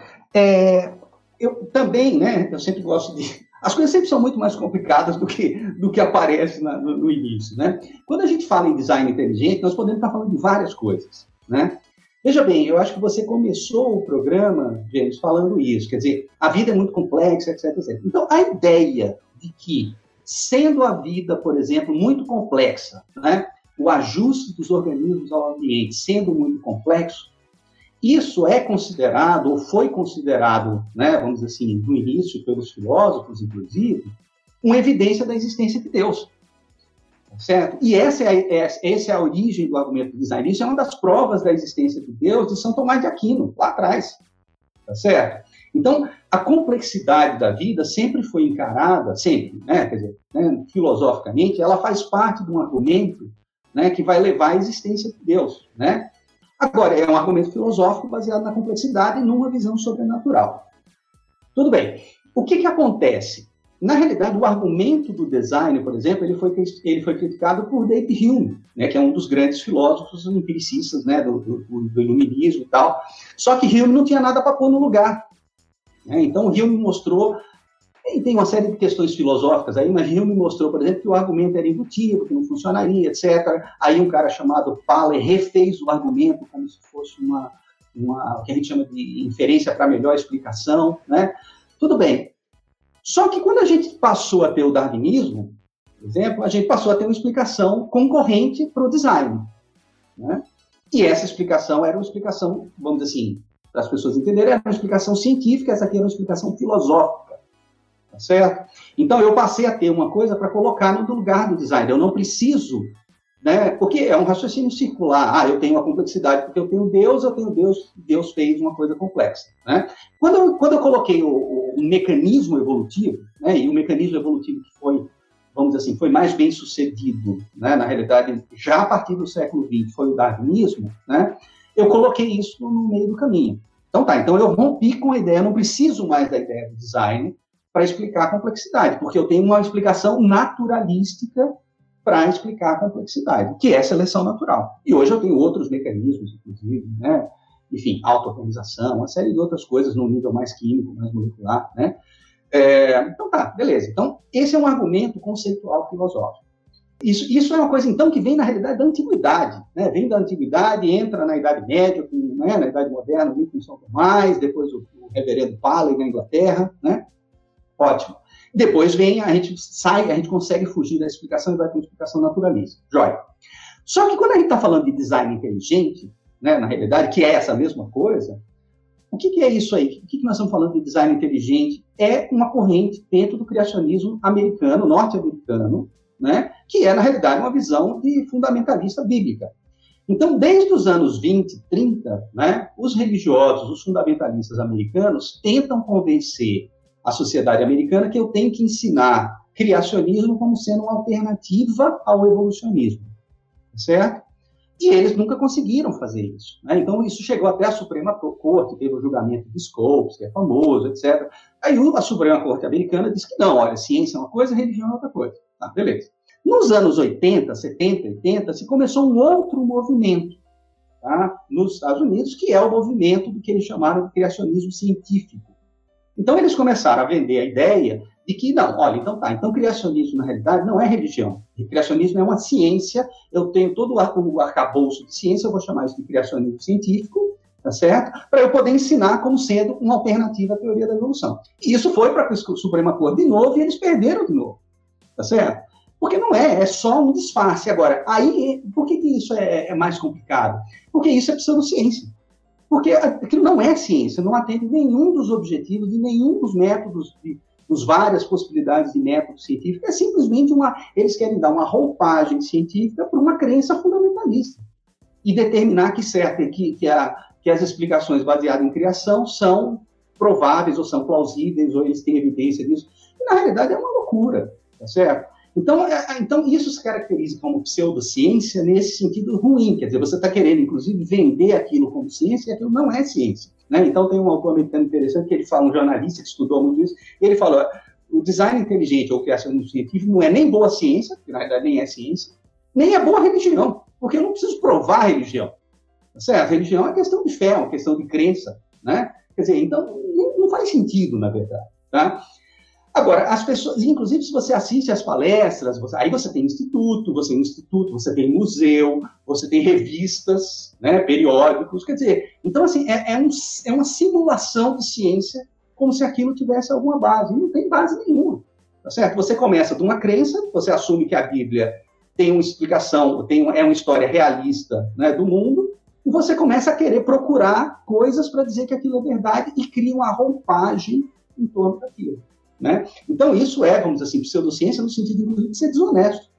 Eu também, né? Eu sempre gosto de... As coisas sempre são muito mais complicadas do que aparece no início, né? Quando a gente fala em design inteligente, nós podemos estar falando de várias coisas, né? Veja bem, eu acho que você começou o programa, James, falando isso, quer dizer, a vida é muito complexa, etc, etc. Então, a ideia de que, sendo a vida, por exemplo, muito complexa, né, o ajuste dos organismos ao ambiente sendo muito complexo, isso é considerado, ou foi considerado, né, vamos dizer assim, no início, pelos filósofos, inclusive, uma evidência da existência de Deus. Certo? E essa é a origem do argumento do design. Isso é uma das provas da existência de Deus de São Tomás de Aquino, lá atrás. Tá certo? Então, a complexidade da vida sempre foi encarada, sempre, né? Quer dizer, né, filosoficamente, ela faz parte de um argumento, né, que vai levar à existência de Deus, né? Agora, é um argumento filosófico baseado na complexidade e numa visão sobrenatural. Tudo bem. O que acontece? Na realidade, o argumento do design, por exemplo, ele foi criticado por David Hume, né, que é um dos grandes filósofos empiricistas, né, do iluminismo e tal. Só que Hume não tinha nada para pôr no lugar. Né? Então, Hume mostrou... E tem uma série de questões filosóficas aí, mas Hume mostrou, por exemplo, que o argumento era indutivo, que não funcionaria, etc. Aí um cara chamado Paley refez o argumento como se fosse uma o que a gente chama de inferência para melhor explicação, né? Tudo bem. Só que quando a gente passou a ter o darwinismo, por exemplo, a gente passou a ter uma explicação concorrente para o design, né? E essa explicação era uma explicação, vamos dizer assim, para as pessoas entenderem, era uma explicação científica, essa aqui era uma explicação filosófica. Certo? Então, eu passei a ter uma coisa para colocar no lugar do design. Eu não preciso, né? Porque é um raciocínio circular. Ah, eu tenho a complexidade porque eu tenho Deus, Deus fez uma coisa complexa, né? Quando eu coloquei o mecanismo evolutivo, né? E o mecanismo evolutivo que foi, vamos dizer assim, foi mais bem sucedido, né? Na realidade, já a partir do século XX, foi o darwinismo, né? Eu coloquei isso no meio do caminho. Então, tá. Então, eu rompi com a ideia, não preciso mais da ideia do design para explicar a complexidade, porque eu tenho uma explicação naturalística para explicar a complexidade, que é a seleção natural. E hoje eu tenho outros mecanismos, inclusive, né? Enfim, auto-organização, uma série de outras coisas num nível mais químico, mais molecular, né? Então tá, beleza. Então, esse é um argumento conceitual filosófico. Isso é uma coisa, então, que vem, na realidade, da antiguidade, né? Vem da antiguidade, entra na Idade Média, né? Na Idade Moderna, o Lincoln São Tomás, depois o reverendo Paley na Inglaterra, né? Ótimo. Depois vem, a gente consegue fugir da explicação e vai para uma explicação naturalista. Joia. Só que quando a gente está falando de design inteligente, né, na realidade, que é essa mesma coisa, o que é isso aí? O que nós estamos falando de design inteligente? É uma corrente dentro do criacionismo americano, norte-americano, né, que é, na realidade, uma visão de fundamentalista bíblica. Então, desde os anos 20, 30, né, os religiosos, os fundamentalistas americanos tentam convencer a sociedade americana que eu tenho que ensinar criacionismo como sendo uma alternativa ao evolucionismo, certo? E eles nunca conseguiram fazer isso, né? Então, isso chegou até a Suprema Corte, teve o julgamento de Scopes, que é famoso, etc. Aí a Suprema Corte americana disse que não, olha, ciência é uma coisa, religião é outra coisa. Tá, beleza. Nos anos 80, 70, 80, se começou um outro movimento, tá, nos Estados Unidos, que é o movimento do que eles chamaram de criacionismo científico. Então, eles começaram a vender a ideia de que, não, olha, então tá, então criacionismo, na realidade, não é religião. Criacionismo é uma ciência, eu tenho todo o arcabouço de ciência, eu vou chamar isso de criacionismo científico, tá certo? Para eu poder ensinar como sendo uma alternativa à teoria da evolução. E isso foi para a Suprema Corte de novo e eles perderam de novo, tá certo? Porque não é só um disfarce. Agora, aí, por que isso é mais complicado? Porque isso é pseudociência. Porque aquilo não é ciência, não atende nenhum dos objetivos de nenhum dos métodos, dos várias possibilidades de método científico. É simplesmente eles querem dar uma roupagem científica para uma crença fundamentalista e determinar que certo, que as explicações baseadas em criação são prováveis ou são plausíveis ou eles têm evidência disso. E, na realidade, é uma loucura, tá certo? Então, isso se caracteriza como pseudociência nesse sentido ruim. Quer dizer, você está querendo, inclusive, vender aquilo como ciência e aquilo não é ciência, né? Então, tem um autor americano interessante que ele fala, um jornalista que estudou muito isso, e ele falou, o design inteligente ou criacionismo científico não é nem boa ciência, que na verdade nem é ciência, nem é boa religião, porque eu não preciso provar a religião. Certo? A religião é uma questão de fé, é uma questão de crença, né? Quer dizer, então, não faz sentido, na verdade, tá? Agora, as pessoas, inclusive, se você assiste às palestras, aí você tem instituto, você tem museu, você tem revistas, né, periódicos, quer dizer, então, assim, é uma simulação de ciência como se aquilo tivesse alguma base, não tem base nenhuma, tá certo? Você começa de uma crença, você assume que a Bíblia tem uma explicação, é uma história realista, né, do mundo, e você começa a querer procurar coisas para dizer que aquilo é verdade e cria uma roupagem em torno daquilo. Né? Então, isso é, vamos dizer assim, pseudociência no sentido, inclusive, de ser desonesto,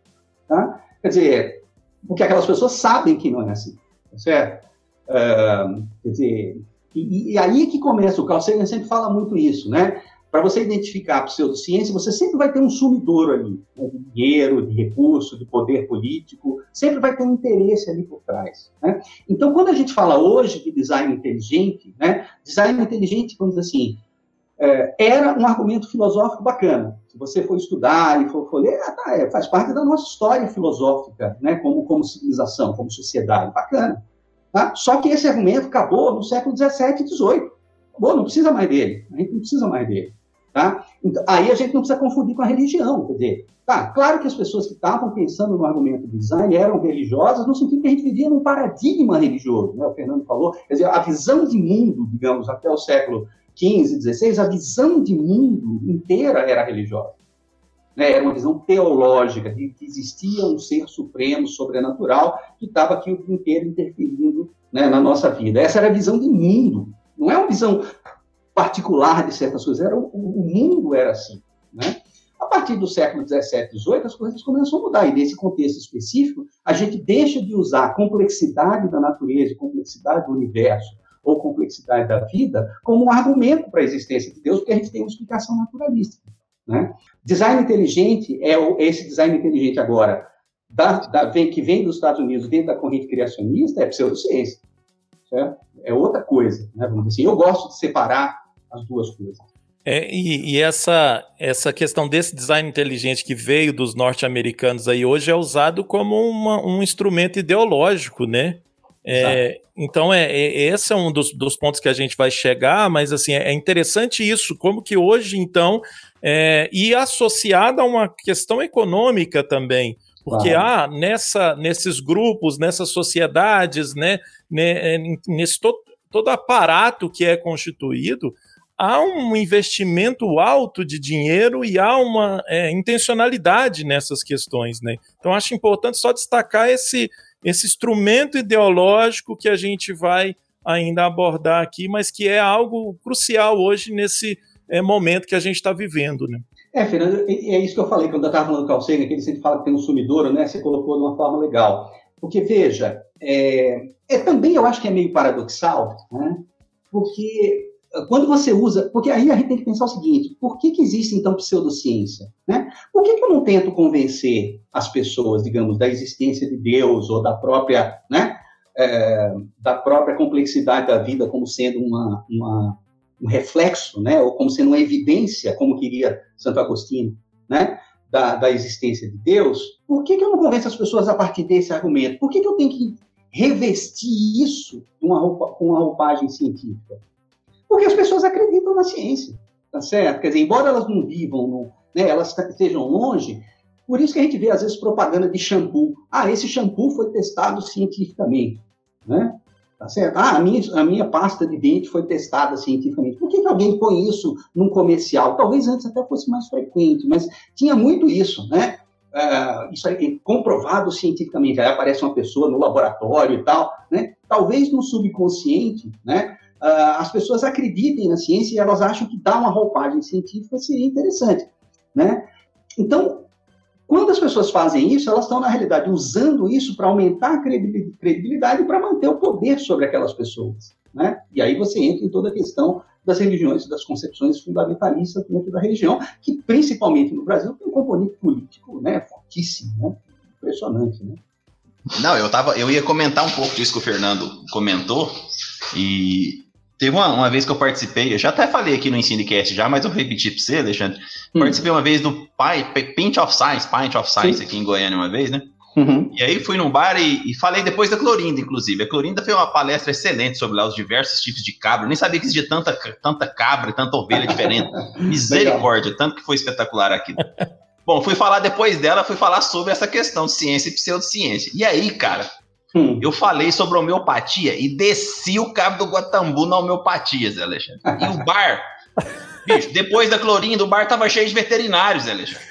tá? Quer dizer, porque aquelas pessoas sabem que não é assim, tá certo? Quer dizer, e aí que começa, o Carl Sagan sempre fala muito isso, né? Para você identificar a pseudociência, você sempre vai ter um sumidouro ali, né? De dinheiro, de recurso, de poder político, sempre vai ter um interesse ali por trás, né? Então, quando a gente fala hoje de design inteligente, né? Design inteligente, vamos dizer assim, era um argumento filosófico bacana. Se você for estudar e for ler, faz parte da nossa história filosófica, né? Como civilização, como sociedade, bacana. Tá? Só que esse argumento acabou no século XVII e XVIII. Acabou, não precisa mais dele. A gente não precisa mais dele. Tá? Então, aí a gente não precisa confundir com a religião, quer dizer, tá, claro que as pessoas que estavam pensando no argumento do design eram religiosas, no sentido que a gente vivia num paradigma religioso, né? O Fernando falou, quer dizer, a visão de mundo, digamos, até o século XV, XVI, a visão de mundo inteira era religiosa, né? Era uma visão teológica, de que existia um ser supremo, sobrenatural, que estava aqui o dia inteiro interferindo, né, na nossa vida. Essa era a visão de mundo, não é uma visão particular de certas coisas, o mundo era assim, né? A partir do século XVII e XVIII, as coisas começam a mudar, e nesse contexto específico, a gente deixa de usar a complexidade da natureza, complexidade do universo, ou complexidade da vida, como um argumento para a existência de Deus, porque a gente tem uma explicação naturalista, né? Design inteligente é esse design inteligente agora, que vem dos Estados Unidos, dentro da corrente criacionista, é pseudociência, certo? É outra coisa, né? Vamos dizer assim, eu gosto de separar as duas coisas. Essa questão desse design inteligente que veio dos norte-americanos aí hoje é usado como um instrumento ideológico, né? Então, esse é um dos pontos que a gente vai chegar, mas assim, é interessante isso, como que hoje, então, e associado a uma questão econômica também, porque há nesses grupos, nessas sociedades, né, nesse todo aparato que é constituído, há um investimento alto de dinheiro e há uma intencionalidade nessas questões, né? Então, acho importante só destacar esse instrumento ideológico que a gente vai ainda abordar aqui, mas que é algo crucial hoje nesse momento que a gente está vivendo, né? Fernando, é isso que eu falei quando eu estava falando do Carl Sagan, que ele sempre fala que tem um sumidouro, né? Você colocou de uma forma legal. Porque, veja, também eu acho que é meio paradoxal, né? Porque... Quando você usa... Porque aí a gente tem que pensar o seguinte, por que existe, então, pseudociência? Né? Por que eu não tento convencer as pessoas, digamos, da existência de Deus ou da própria, né, da própria complexidade da vida como sendo um reflexo, né, ou como sendo uma evidência, como queria Santo Agostinho, né, da existência de Deus? Por que eu não convenço as pessoas a partir desse argumento? Por que eu tenho que revestir isso com uma roupagem científica? Porque as pessoas acreditam na ciência, tá certo? Quer dizer, embora elas não vivam, né, elas estejam longe, por isso que a gente vê, às vezes, propaganda de shampoo. Esse shampoo foi testado cientificamente, né? Tá certo? A minha pasta de dente foi testada cientificamente. Por que alguém põe isso num comercial? Talvez antes até fosse mais frequente, mas tinha muito isso, né? Isso é comprovado cientificamente. Aí aparece uma pessoa no laboratório e tal, né? Talvez no subconsciente, né? As pessoas acreditem na ciência e elas acham que dar uma roupagem científica seria interessante, né? Então, quando as pessoas fazem isso, elas estão, na realidade, usando isso para aumentar a credibilidade e para manter o poder sobre aquelas pessoas, né? E aí você entra em toda a questão das religiões, das concepções fundamentalistas dentro da religião, que, principalmente no Brasil, tem um componente político, né, fortíssimo, né? Impressionante, né? Não, eu ia comentar um pouco disso que o Fernando comentou, e teve uma vez que eu participei, eu já até falei aqui no EnsineCast já, mas eu repeti para você, Alexandre, participei uma vez do Pint of Science aqui em Goiânia uma vez, né? Uhum. E aí fui num bar e falei depois da Clorinda, inclusive. A Clorinda fez uma palestra excelente sobre lá os diversos tipos de cabra. Eu nem sabia que existia tanta cabra, tanta ovelha diferente. Misericórdia, tanto que foi espetacular aquilo. Bom, fui falar depois dela, sobre essa questão de ciência e pseudociência. E aí, cara, eu falei sobre homeopatia e desci o cabo do Guatambu na homeopatia, Zé Alexandre. E o bar, bicho, depois da Clorinda, o bar tava cheio de veterinários, Zé Alexandre.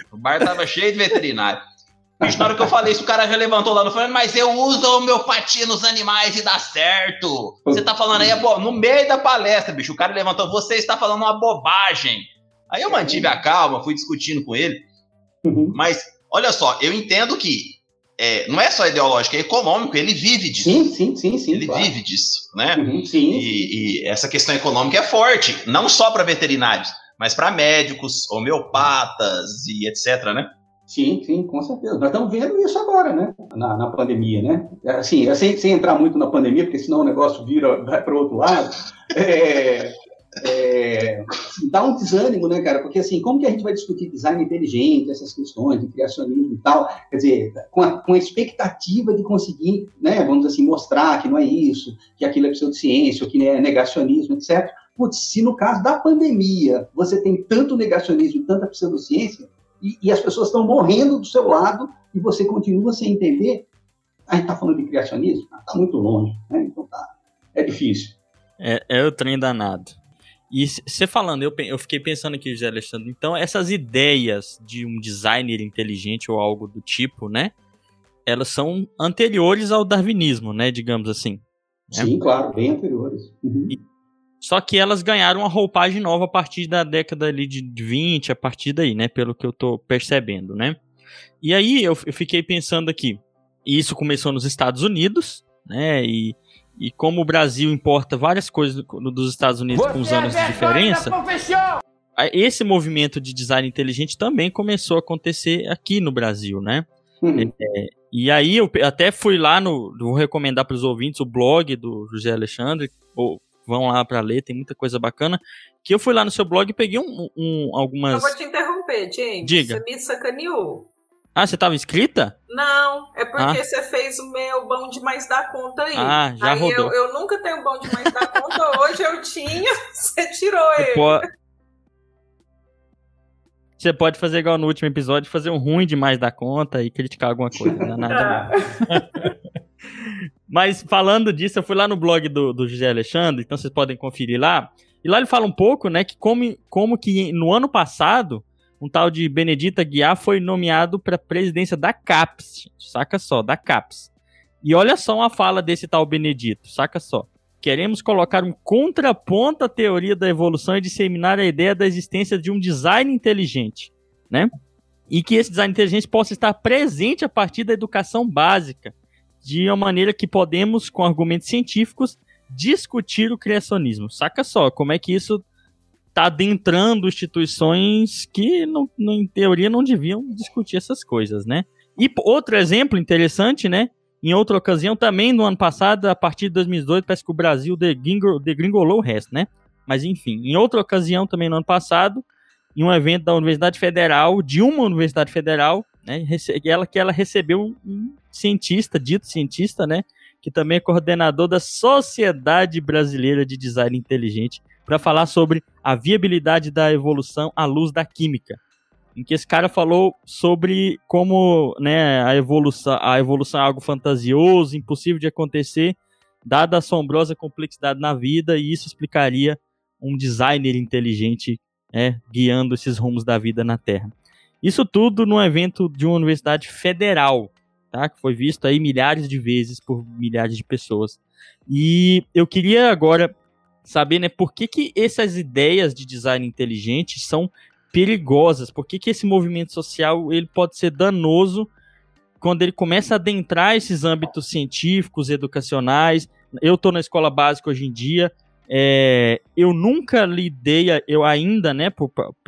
Bicho, na hora que eu falei isso, o cara já levantou lá no falando, mas eu uso a homeopatia nos animais e dá certo. Você tá falando aí, no meio da palestra, bicho, o cara levantou, você está falando uma bobagem. Aí eu mantive a calma, fui discutindo com ele. Uhum. Mas, olha só, eu entendo que não é só ideológico, é econômico, ele vive disso. Sim. Ele vive disso, né? Uhum, sim. E essa questão econômica é forte, não só para veterinários, mas para médicos, homeopatas e etc, né? Sim, com certeza. Nós estamos vendo isso agora, né? Na pandemia, né? Assim, sem entrar muito na pandemia, porque senão o negócio vai para o outro lado. dá um desânimo, né, cara? Porque, assim, como que a gente vai discutir design inteligente, essas questões de criacionismo e tal, quer dizer, com a expectativa de conseguir, né, vamos dizer assim, mostrar que não é isso, que aquilo é pseudociência, que é negacionismo, etc. Putz, se no caso da pandemia você tem tanto negacionismo e tanta pseudociência, e as pessoas estão morrendo do seu lado e você continua sem entender, a gente está falando de criacionismo? Está muito longe, né? Então tá, é difícil. É o trem danado. E você falando, eu fiquei pensando aqui, José Alexandre, então essas ideias de um designer inteligente ou algo do tipo, né? Elas são anteriores ao darwinismo, né? Digamos assim. Sim, claro, bem anteriores. Uhum. Só que elas ganharam uma roupagem nova a partir da década ali de 20, a partir daí, né? Pelo que eu tô percebendo, né? E aí eu fiquei pensando aqui, isso começou nos Estados Unidos, né? E como o Brasil importa várias coisas dos Estados Unidos com os anos de diferença, esse movimento de design inteligente também começou a acontecer aqui no Brasil, né? Uhum. E aí eu até fui lá, vou recomendar para os ouvintes o blog do José Alexandre, vão lá para ler, tem muita coisa bacana, que eu fui lá no seu blog e peguei algumas... Eu vou te interromper, James. Diga. Você me sacaneou. Ah, você estava inscrita? Não, é porque você fez o meu bom demais da conta aí. Ah, já aí rodou. Eu nunca tenho bom demais da conta, hoje eu tinha, você tirou ele. Você pode fazer igual no último episódio, fazer um ruim demais da conta e criticar alguma coisa. Não é nada mais. Mas falando disso, eu fui lá no blog do José Alexandre, então vocês podem conferir lá. E lá ele fala um pouco, né, que como que no ano passado... Um tal de Benedito Aguiar foi nomeado para a presidência da CAPES. Saca só, da CAPES. E olha só uma fala desse tal Benedito, saca só. Queremos colocar um contraponto à teoria da evolução e disseminar a ideia da existência de um design inteligente, né? E que esse design inteligente possa estar presente a partir da educação básica, de uma maneira que podemos, com argumentos científicos, discutir o criacionismo. Saca só, como é que isso... tá adentrando instituições que, em teoria, não deviam discutir essas coisas, né? E outro exemplo interessante, né? Em outra ocasião, também no ano passado, a partir de 2018, parece que o Brasil degringolou o resto, né? Mas, enfim, em outra ocasião, também no ano passado, em um evento da Universidade Federal, de uma Universidade Federal, né? Ela recebeu um cientista, dito cientista, né? Que também é coordenador da Sociedade Brasileira de Design Inteligente, para falar sobre a viabilidade da evolução à luz da química, em que esse cara falou sobre como, né, a evolução é algo fantasioso, impossível de acontecer, dada a assombrosa complexidade na vida, e isso explicaria um designer inteligente, né, guiando esses rumos da vida na Terra. Isso tudo num evento de uma universidade federal, tá, que foi visto aí milhares de vezes por milhares de pessoas. E eu queria agora... saber, né, por que essas ideias de design inteligente são perigosas, por que esse movimento social ele pode ser danoso quando ele começa a adentrar esses âmbitos científicos, educacionais. Eu estou na escola básica hoje em dia, eu nunca lidei, eu ainda, né,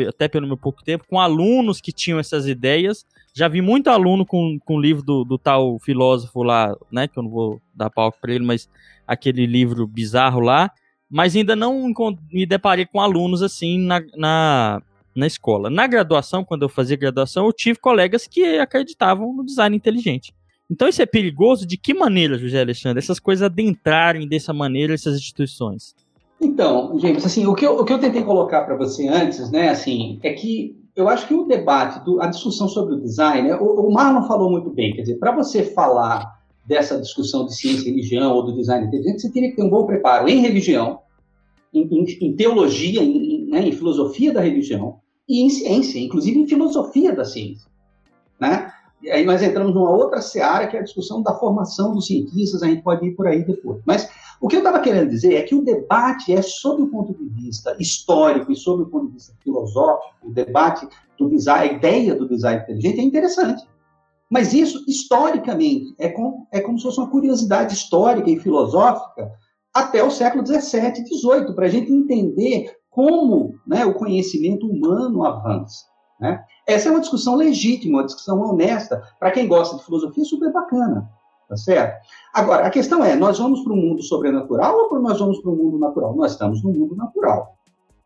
até pelo meu pouco tempo, com alunos que tinham essas ideias. Já vi muito aluno com o livro do tal filósofo lá, né, que eu não vou dar palco para ele, mas aquele livro bizarro lá, mas ainda não me deparei com alunos assim na escola. Na graduação, quando eu fazia graduação, eu tive colegas que acreditavam no design inteligente. Então isso é perigoso? De que maneira, José Alexandre, essas coisas adentrarem dessa maneira essas instituições? Então, James, assim, o que eu tentei colocar para você antes, né, assim, é que eu acho que o debate, a discussão sobre o design, né, o Marlon falou muito bem, quer dizer, para você falar dessa discussão de ciência e religião ou do design inteligente, você teria que ter um bom preparo em religião, em teologia, né, em filosofia da religião e em ciência, inclusive em filosofia da ciência, né? E aí nós entramos numa outra seara, que é a discussão da formação dos cientistas, a gente pode ir por aí depois. Mas o que eu estava querendo dizer é que o debate é sob o ponto de vista histórico e sob o ponto de vista filosófico, o debate do design, a ideia do design inteligente é interessante. Mas isso, historicamente, é como se fosse uma curiosidade histórica e filosófica até o século XVII e XVIII, para a gente entender como, né, o conhecimento humano avança, né? Essa é uma discussão legítima, uma discussão honesta. Para quem gosta de filosofia, é super bacana, tá certo? Agora, a questão é, nós vamos para o mundo sobrenatural ou nós vamos para o mundo natural? Nós estamos no mundo natural.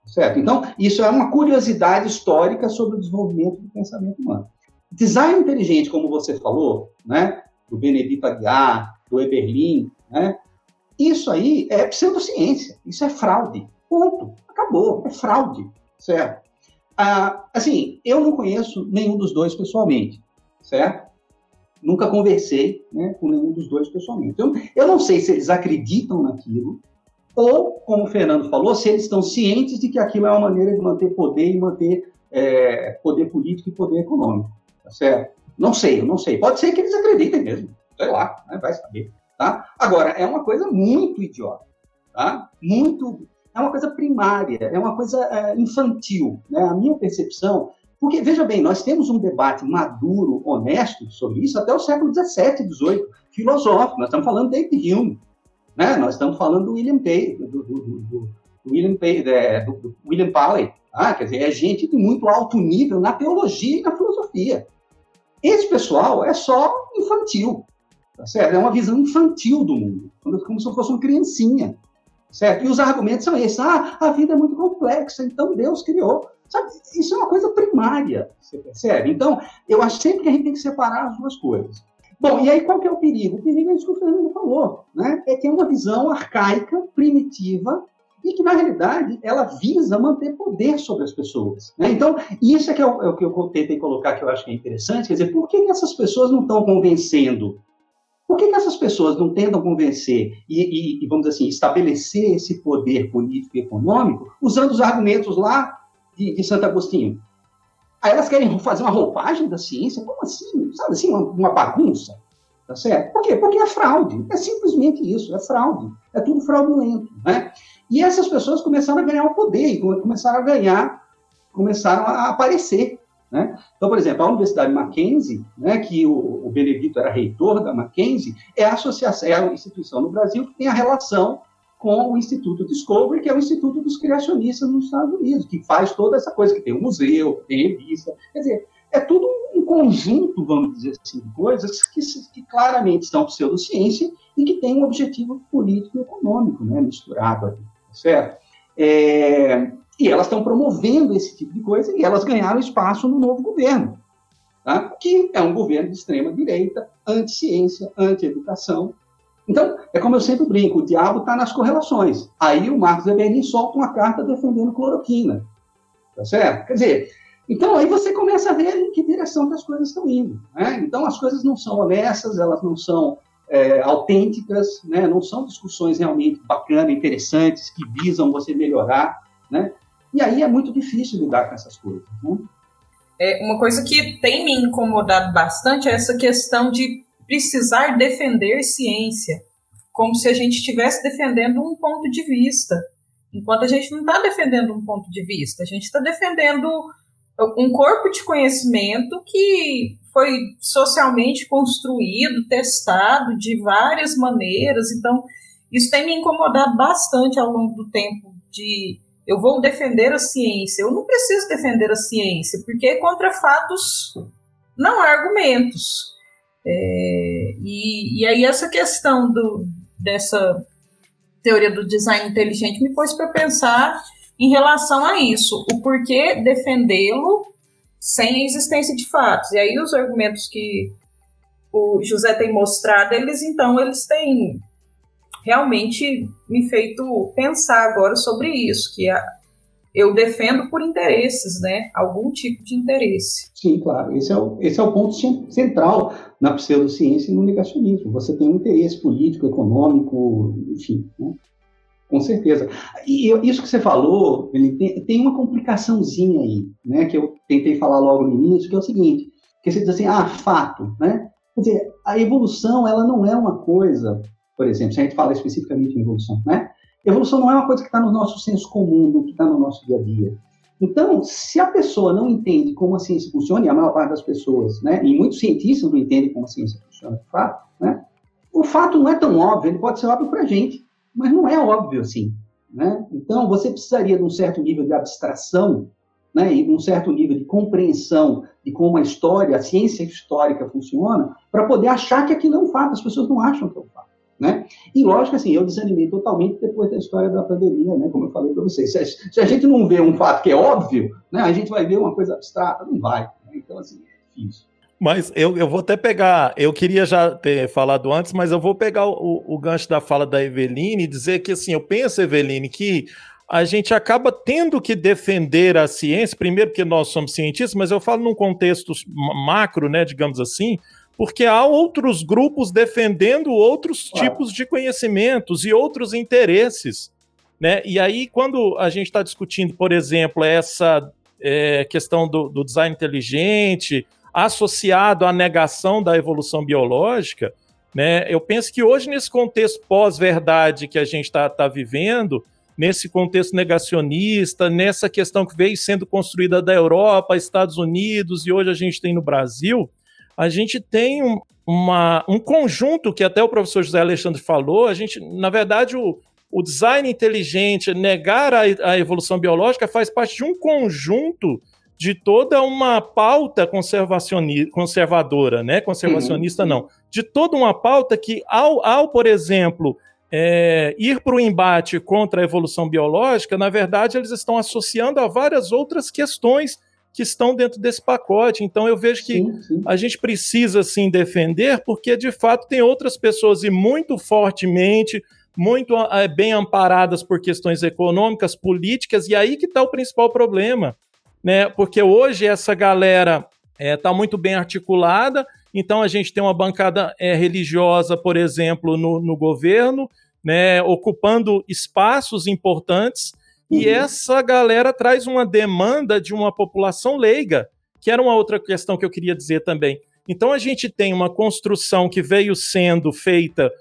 certo? Então, isso é uma curiosidade histórica sobre o desenvolvimento do pensamento humano. Design inteligente, como você falou, né, do Benedito Aguiar, do Eberlin, né, isso aí é pseudociência, isso é fraude, ponto, acabou, é fraude, certo? Ah, assim, eu não conheço nenhum dos dois pessoalmente, certo? Nunca conversei, né, com nenhum dos dois pessoalmente. Então, eu não sei se eles acreditam naquilo, ou, como o Fernando falou, se eles estão cientes de que aquilo é uma maneira de manter poder e manter poder político e poder econômico, tá certo? Não sei, eu não sei. Pode ser que eles acreditem mesmo, sei lá, né, vai saber, tá? Agora, é uma coisa muito idiota, tá? Muito, é uma coisa primária, é uma coisa infantil, né? A minha percepção... Porque, veja bem, nós temos um debate maduro, honesto sobre isso até o século XVII, XVIII, filosófico. Nós estamos falando de David Hume, né? Nós estamos falando do William Paley, do William Paley, tá? Quer dizer, é gente de muito alto nível na teologia e na filosofia. Esse pessoal é só infantil, tá certo? É uma visão infantil do mundo, como se fosse uma criancinha, certo? E os argumentos são esses: ah, a vida é muito complexa, então Deus criou. Sabe, isso é uma coisa primária, você percebe? Então, eu acho sempre que a gente tem que separar as duas coisas. Bom, e aí qual que é o perigo? O perigo é isso que o Fernando falou, né? É que é uma visão arcaica, primitiva, e que, na realidade, ela visa manter poder sobre as pessoas, né? Então, isso é o que eu tentei colocar, que eu acho que é interessante. Quer dizer, por que essas pessoas não estão convencendo? Por que essas pessoas não tentam convencer e, vamos dizer assim, estabelecer esse poder político e econômico usando os argumentos lá de Santo Agostinho? Aí elas querem fazer uma roupagem da ciência? Como assim? Sabe assim, uma bagunça? Tá certo? Por quê? Porque é fraude. É simplesmente isso, é fraude. É tudo fraudulento, né? E essas pessoas começaram a ganhar o poder, começaram a aparecer, né? Então, por exemplo, a Universidade Mackenzie, né, que o Benedito era reitor da Mackenzie, é a instituição no Brasil que tem a relação com o Instituto Discovery, que é o Instituto dos Criacionistas nos Estados Unidos, que faz toda essa coisa, que tem um museu, que tem revista, quer dizer, é tudo um conjunto, vamos dizer assim, de coisas que claramente são pseudociência e que tem um objetivo político e econômico, né, misturado ali, tá certo? E elas estão promovendo esse tipo de coisa e elas ganharam espaço no novo governo, tá? Que é um governo de extrema-direita, anti-ciência, anti-educação. Então, é como eu sempre brinco, o diabo está nas correlações. Aí o Marcos Eberlin solta uma carta defendendo cloroquina, tá certo? Quer dizer, então aí você começa a ver em que direção que as coisas estão indo, né? Então, as coisas não são honestas, elas não são autênticas, né? Não são discussões realmente bacanas, interessantes, que visam você melhorar, né? E aí é muito difícil lidar com essas coisas, né? Uma coisa que tem me incomodado bastante é essa questão de precisar defender ciência, como se a gente estivesse defendendo um ponto de vista, enquanto a gente não está defendendo um ponto de vista, a gente está defendendo um corpo de conhecimento que foi socialmente construído, testado de várias maneiras. Então, isso tem me incomodado bastante ao longo do tempo, de eu vou defender a ciência. Eu não preciso defender a ciência, porque contra fatos não há argumentos. E aí essa questão dessa teoria do design inteligente me pôs para pensar em relação a isso, o porquê defendê-lo sem a existência de fatos. E aí os argumentos que o José tem mostrado, eles têm realmente me feito pensar agora sobre isso, que eu defendo por interesses, né? Algum tipo de interesse. Sim, claro. Esse é o ponto central na pseudociência e no negacionismo. Você tem um interesse político, econômico, enfim, né? Com certeza. E isso que você falou, ele tem uma complicaçãozinha aí, né? Que eu tentei falar logo no início, que é o seguinte, que você diz assim, fato, né? Quer dizer, a evolução, ela não é uma coisa, por exemplo, se a gente fala especificamente em evolução, né? Evolução não é uma coisa que está no nosso senso comum, que está no nosso dia a dia. Então, se a pessoa não entende como a ciência funciona, e a maior parte das pessoas, né, e muitos cientistas não entendem como a ciência funciona de fato, né, o fato não é tão óbvio, ele pode ser óbvio para a gente, mas não é óbvio assim, né? Então, você precisaria de um certo nível de abstração, né, e de um certo nível de compreensão de como a ciência histórica funciona, para poder achar que aquilo é um fato. As pessoas não acham que é um fato. né? E lógico, assim, eu desanimei totalmente depois da história da pandemia, né? Como eu falei para vocês. Se a gente não vê um fato que é óbvio, né? A gente vai ver uma coisa abstrata, não vai. Né? Então, assim, é difícil. Mas eu vou até pegar, eu queria já ter falado antes, mas eu vou pegar o gancho da fala da Eveline e dizer que, assim, eu penso, Eveline, que a gente acaba tendo que defender a ciência, primeiro porque nós somos cientistas, mas eu falo num contexto macro, né, digamos assim, porque há outros grupos defendendo outros tipos de conhecimentos e outros interesses, né? E aí, quando a gente está discutindo, por exemplo, essa questão do design inteligente associado à negação da evolução biológica, né? Eu penso que hoje, nesse contexto pós-verdade que a gente está vivendo, nesse contexto negacionista, nessa questão que veio sendo construída da Europa, Estados Unidos, e hoje a gente tem no Brasil, a gente tem um conjunto que até o professor José Alexandre falou, a gente, na verdade, o design inteligente, negar a evolução biológica, faz parte de um conjunto de toda uma pauta conservadora, né? Conservacionista não, de toda uma pauta que, ao por exemplo, ir para o embate contra a evolução biológica, na verdade, eles estão associando a várias outras questões que estão dentro desse pacote. Então, eu vejo que a gente precisa, sim, defender, porque, de fato, tem outras pessoas, e muito fortemente, muito bem amparadas por questões econômicas, políticas, e aí que está o principal problema, né? Porque hoje essa galera está muito bem articulada. Então, a gente tem uma bancada religiosa, por exemplo, no governo, né, ocupando espaços importantes, e essa galera traz uma demanda de uma população leiga, que era uma outra questão que eu queria dizer também. Então, a gente tem uma construção que veio sendo feita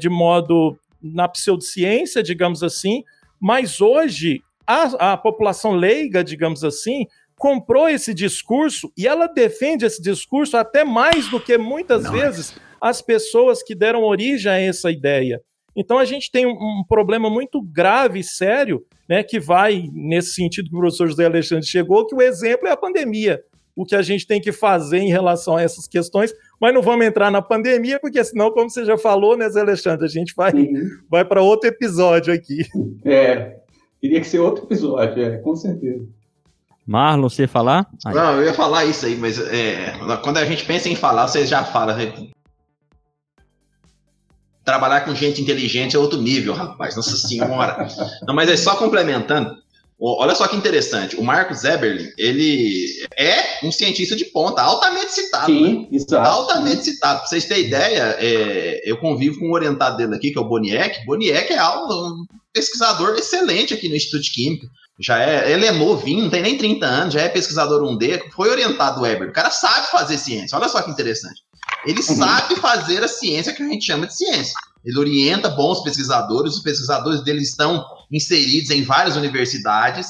de modo na pseudociência, digamos assim, mas hoje a população leiga, digamos assim, comprou esse discurso e ela defende esse discurso até mais do que muitas vezes as pessoas que deram origem a essa ideia. Então a gente tem um problema muito grave e sério, né, que vai nesse sentido que o professor José Alexandre chegou, que o exemplo é a pandemia, o que a gente tem que fazer em relação a essas questões, mas não vamos entrar na pandemia, porque senão, como você já falou, né, Zé Alexandre, a gente vai para outro episódio aqui. Teria que ser outro episódio, com certeza. Marlon, você ia falar? Aí. Não, eu ia falar isso aí, mas quando a gente pensa em falar, vocês já falam. Trabalhar com gente inteligente é outro nível, rapaz, nossa senhora. Não, mas é só complementando, olha só que interessante, o Marcos Eberlin, ele é um cientista de ponta, altamente citado, Altamente citado, pra vocês terem ideia, eu convivo com um orientado dele aqui, que é o Boniek é um pesquisador excelente aqui no Instituto de Química. Ele é novinho, não tem nem 30 anos, já é pesquisador 1D, foi orientado do Eberlin. O cara sabe fazer ciência, olha só que interessante. Ele sabe fazer a ciência que a gente chama de ciência. Ele orienta bons pesquisadores, os pesquisadores dele estão inseridos em várias universidades,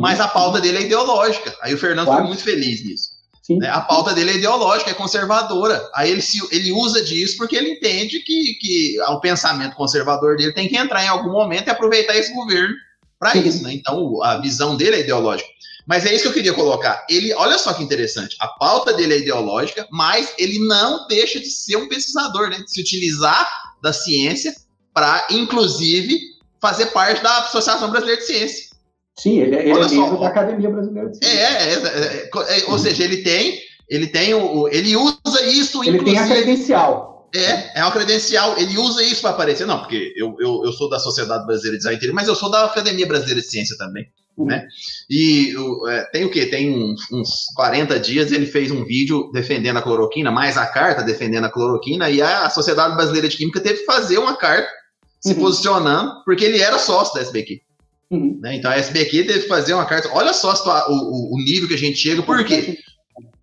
mas a pauta dele é ideológica. Aí o Fernando foi muito feliz nisso. A pauta dele é ideológica, é conservadora. Aí ele usa disso porque ele entende que o pensamento conservador dele tem que entrar em algum momento e aproveitar esse governo para isso, né? Então, a visão dele é ideológica. Mas é isso que eu queria colocar. Ele, olha só que interessante, a pauta dele é ideológica, mas ele não deixa de ser um pesquisador, né? De se utilizar da ciência para, inclusive, fazer parte da Associação Brasileira de Ciência. Sim, ele é membro da Academia Brasileira de Ciência. Ou seja, ele usa isso, inclusive... Ele tem a credencial. É uma credencial, ele usa isso para aparecer, não, porque eu sou da Sociedade Brasileira de Design Inteligente, mas eu sou da Academia Brasileira de Ciência também, né? E tem o quê? Tem uns 40 dias ele fez um vídeo defendendo a cloroquina, mais a carta defendendo a cloroquina, e a Sociedade Brasileira de Química teve que fazer uma carta se posicionando, porque ele era sócio da SBQ. Né? Então a SBQ teve que fazer uma carta, olha só o nível que a gente chega, por quê?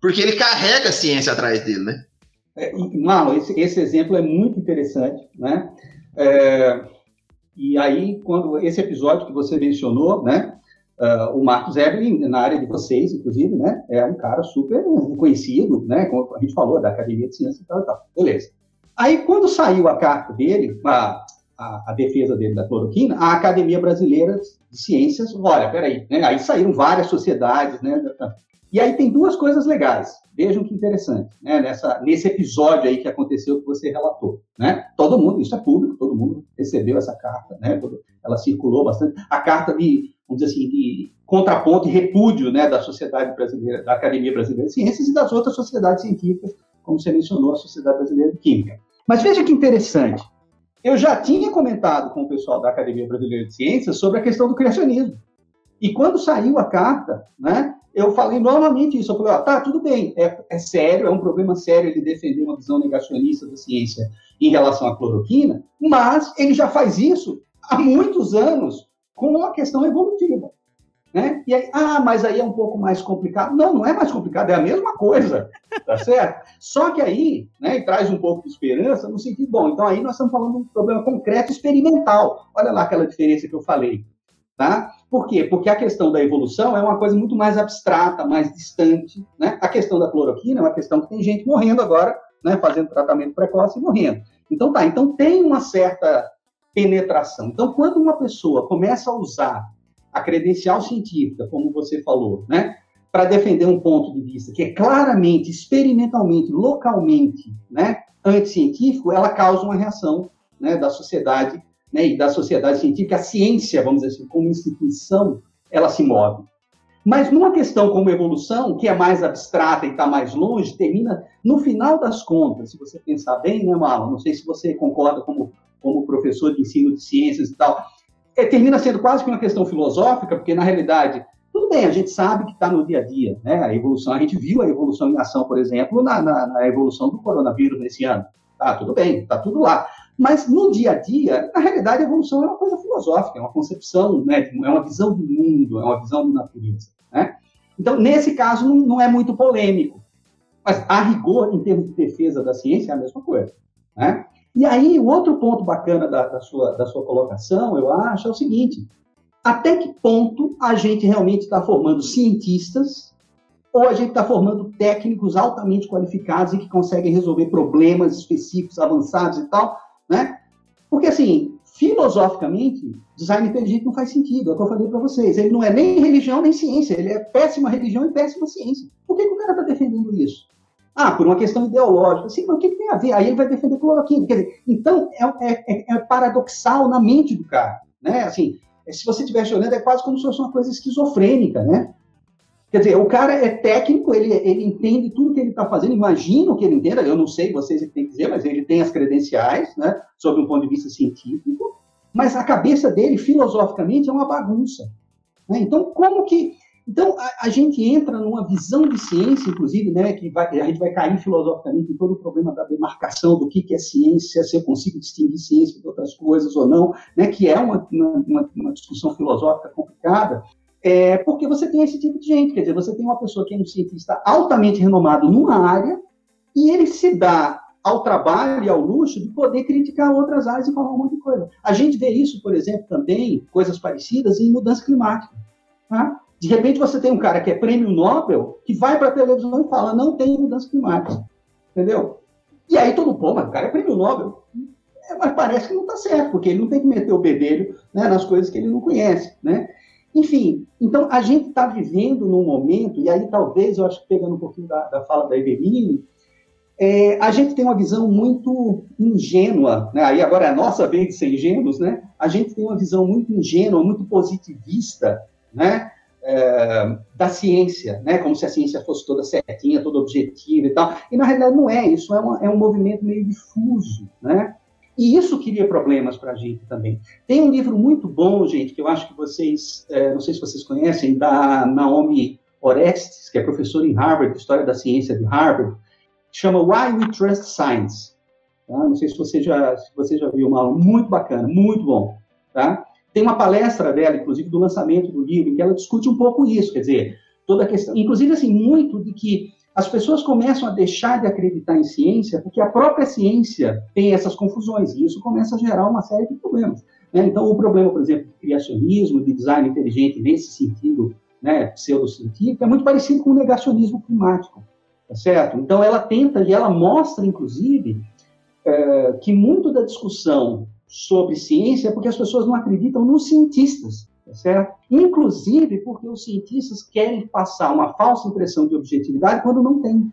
Porque ele carrega a ciência atrás dele, né? Marlon, esse exemplo é muito interessante, né? E aí, quando esse episódio que você mencionou, né? O Marcos Eberlin, na área de vocês, inclusive, né? É um cara super reconhecido, né? Como a gente falou, da Academia de Ciências e tal. Beleza. Aí, quando saiu a carta dele, a defesa dele da cloroquina, a Academia Brasileira de Ciências, olha, peraí, né? Aí saíram várias sociedades, né? E aí tem duas coisas legais, vejam que interessante, né? Nesse episódio aí que aconteceu, que você relatou, né? Todo mundo, isso é público, todo mundo recebeu essa carta, né? Ela circulou bastante, a carta de, vamos dizer assim, de contraponto e repúdio, né, da Sociedade Brasileira, da Academia Brasileira de Ciências e das outras sociedades científicas, como você mencionou, a Sociedade Brasileira de Química. Mas veja que interessante, eu já tinha comentado com o pessoal da Academia Brasileira de Ciências sobre a questão do criacionismo, e quando saiu a carta, né? Eu falei novamente isso, eu falei, tá, tudo bem, é sério, é um problema sério ele defender uma visão negacionista da ciência em relação à cloroquina, mas ele já faz isso há muitos anos com uma questão evolutiva, né? E aí, mas aí é um pouco mais complicado. Não, não é mais complicado, é a mesma coisa, tá certo? Só que aí, né, traz um pouco de esperança no sentido, bom, então aí nós estamos falando de um problema concreto, experimental. Olha lá aquela diferença que eu falei, tá? Por quê? Porque a questão da evolução é uma coisa muito mais abstrata, mais distante, né? A questão da cloroquina é uma questão que tem gente morrendo agora, né? Fazendo tratamento precoce e morrendo. Então tá, então tem uma certa penetração. Então quando uma pessoa começa a usar a credencial científica, como você falou, né? Para defender um ponto de vista que é claramente, experimentalmente, localmente, né? Anticientífico, ela causa uma reação, né? Da sociedade, né, e da sociedade científica, a ciência, vamos dizer assim, como instituição, ela se move. Mas numa questão como evolução, que é mais abstrata e está mais longe, termina, no final das contas, se você pensar bem, né, Marlon, não sei se você concorda como professor de ensino de ciências e tal, termina sendo quase que uma questão filosófica, porque, na realidade, tudo bem, a gente sabe que está no dia a dia, né, a evolução, a gente viu a evolução em ação, por exemplo, na evolução do coronavírus nesse ano. Tá, tudo bem, tá tudo lá. Mas no dia a dia, na realidade, a evolução é uma coisa filosófica, é uma concepção, né? É uma visão do mundo, é uma visão da natureza, né? Então, nesse caso, não é muito polêmico. Mas, a rigor, em termos de defesa da ciência, é a mesma coisa, né? E aí, o outro ponto bacana da sua colocação, eu acho, é o seguinte: até que ponto a gente realmente está formando cientistas ou a gente está formando técnicos altamente qualificados e que conseguem resolver problemas específicos, avançados e tal, né? Porque, assim, filosoficamente, design inteligente não faz sentido, é o que eu falei para vocês. Ele não é nem religião, nem ciência. Ele é péssima religião e péssima ciência. Por que o cara está defendendo isso? Por uma questão ideológica. Sim, mas o que tem a ver? Aí ele vai defender cloroquina. Quer dizer, então, é paradoxal na mente do cara, né? Assim, se você estivesse olhando, é quase como se fosse uma coisa esquizofrênica, né? Quer dizer, o cara é técnico, ele entende tudo que ele está fazendo, imagino que ele entenda, eu não sei, vocês têm que dizer, mas ele tem as credenciais, né, sob um ponto de vista científico, mas a cabeça dele, filosoficamente, é uma bagunça, né? Então, como que... Então, a gente entra numa visão de ciência, inclusive, né, que a gente vai cair filosoficamente em todo o problema da demarcação do que é ciência, se eu consigo distinguir ciência de outras coisas ou não, né, que é uma discussão filosófica complicada. É porque você tem esse tipo de gente, quer dizer, você tem uma pessoa que é um cientista altamente renomado numa área e ele se dá ao trabalho e ao luxo de poder criticar outras áreas e falar um monte de coisa. A gente vê isso, por exemplo, também, coisas parecidas em mudança climática, tá? De repente você tem um cara que é prêmio Nobel que vai para a televisão e fala, não tem mudança climática, entendeu? E aí todo mundo, mas o cara é prêmio Nobel. Mas parece que não está certo, porque ele não tem que meter o bedelho, né, nas coisas que ele não conhece, né? Enfim, então a gente está vivendo num momento, e aí talvez, eu acho que pegando um pouquinho da fala da Eberlin, a gente tem uma visão muito ingênua, né? Aí agora é a nossa vez de ser ingênuos, né? A gente tem uma visão muito ingênua, muito positivista, né? Da ciência, né? Como se a ciência fosse toda certinha, toda objetiva e tal. E na realidade não é isso, é um movimento meio difuso, né? E isso cria problemas para a gente também. Tem um livro muito bom, gente, que eu acho que vocês, não sei se vocês conhecem, da Naomi Oreskes, que é professora em Harvard, História da Ciência de Harvard, que chama Why Trust Science. Tá? Não sei se você já viu, uma aula muito bacana, muito bom. Tá? Tem uma palestra dela, inclusive, do lançamento do livro, em que ela discute um pouco isso, quer dizer, toda a questão, inclusive, assim, muito de que as pessoas começam a deixar de acreditar em ciência porque a própria ciência tem essas confusões e isso começa a gerar uma série de problemas, né? Então, o problema, por exemplo, de criacionismo, de design inteligente nesse sentido, né, pseudocientífico, é muito parecido com o negacionismo climático, tá certo? Então, ela tenta e ela mostra, inclusive, que muito da discussão sobre ciência é porque as pessoas não acreditam nos cientistas. tá certo? Inclusive porque os cientistas querem passar uma falsa impressão de objetividade quando não tem.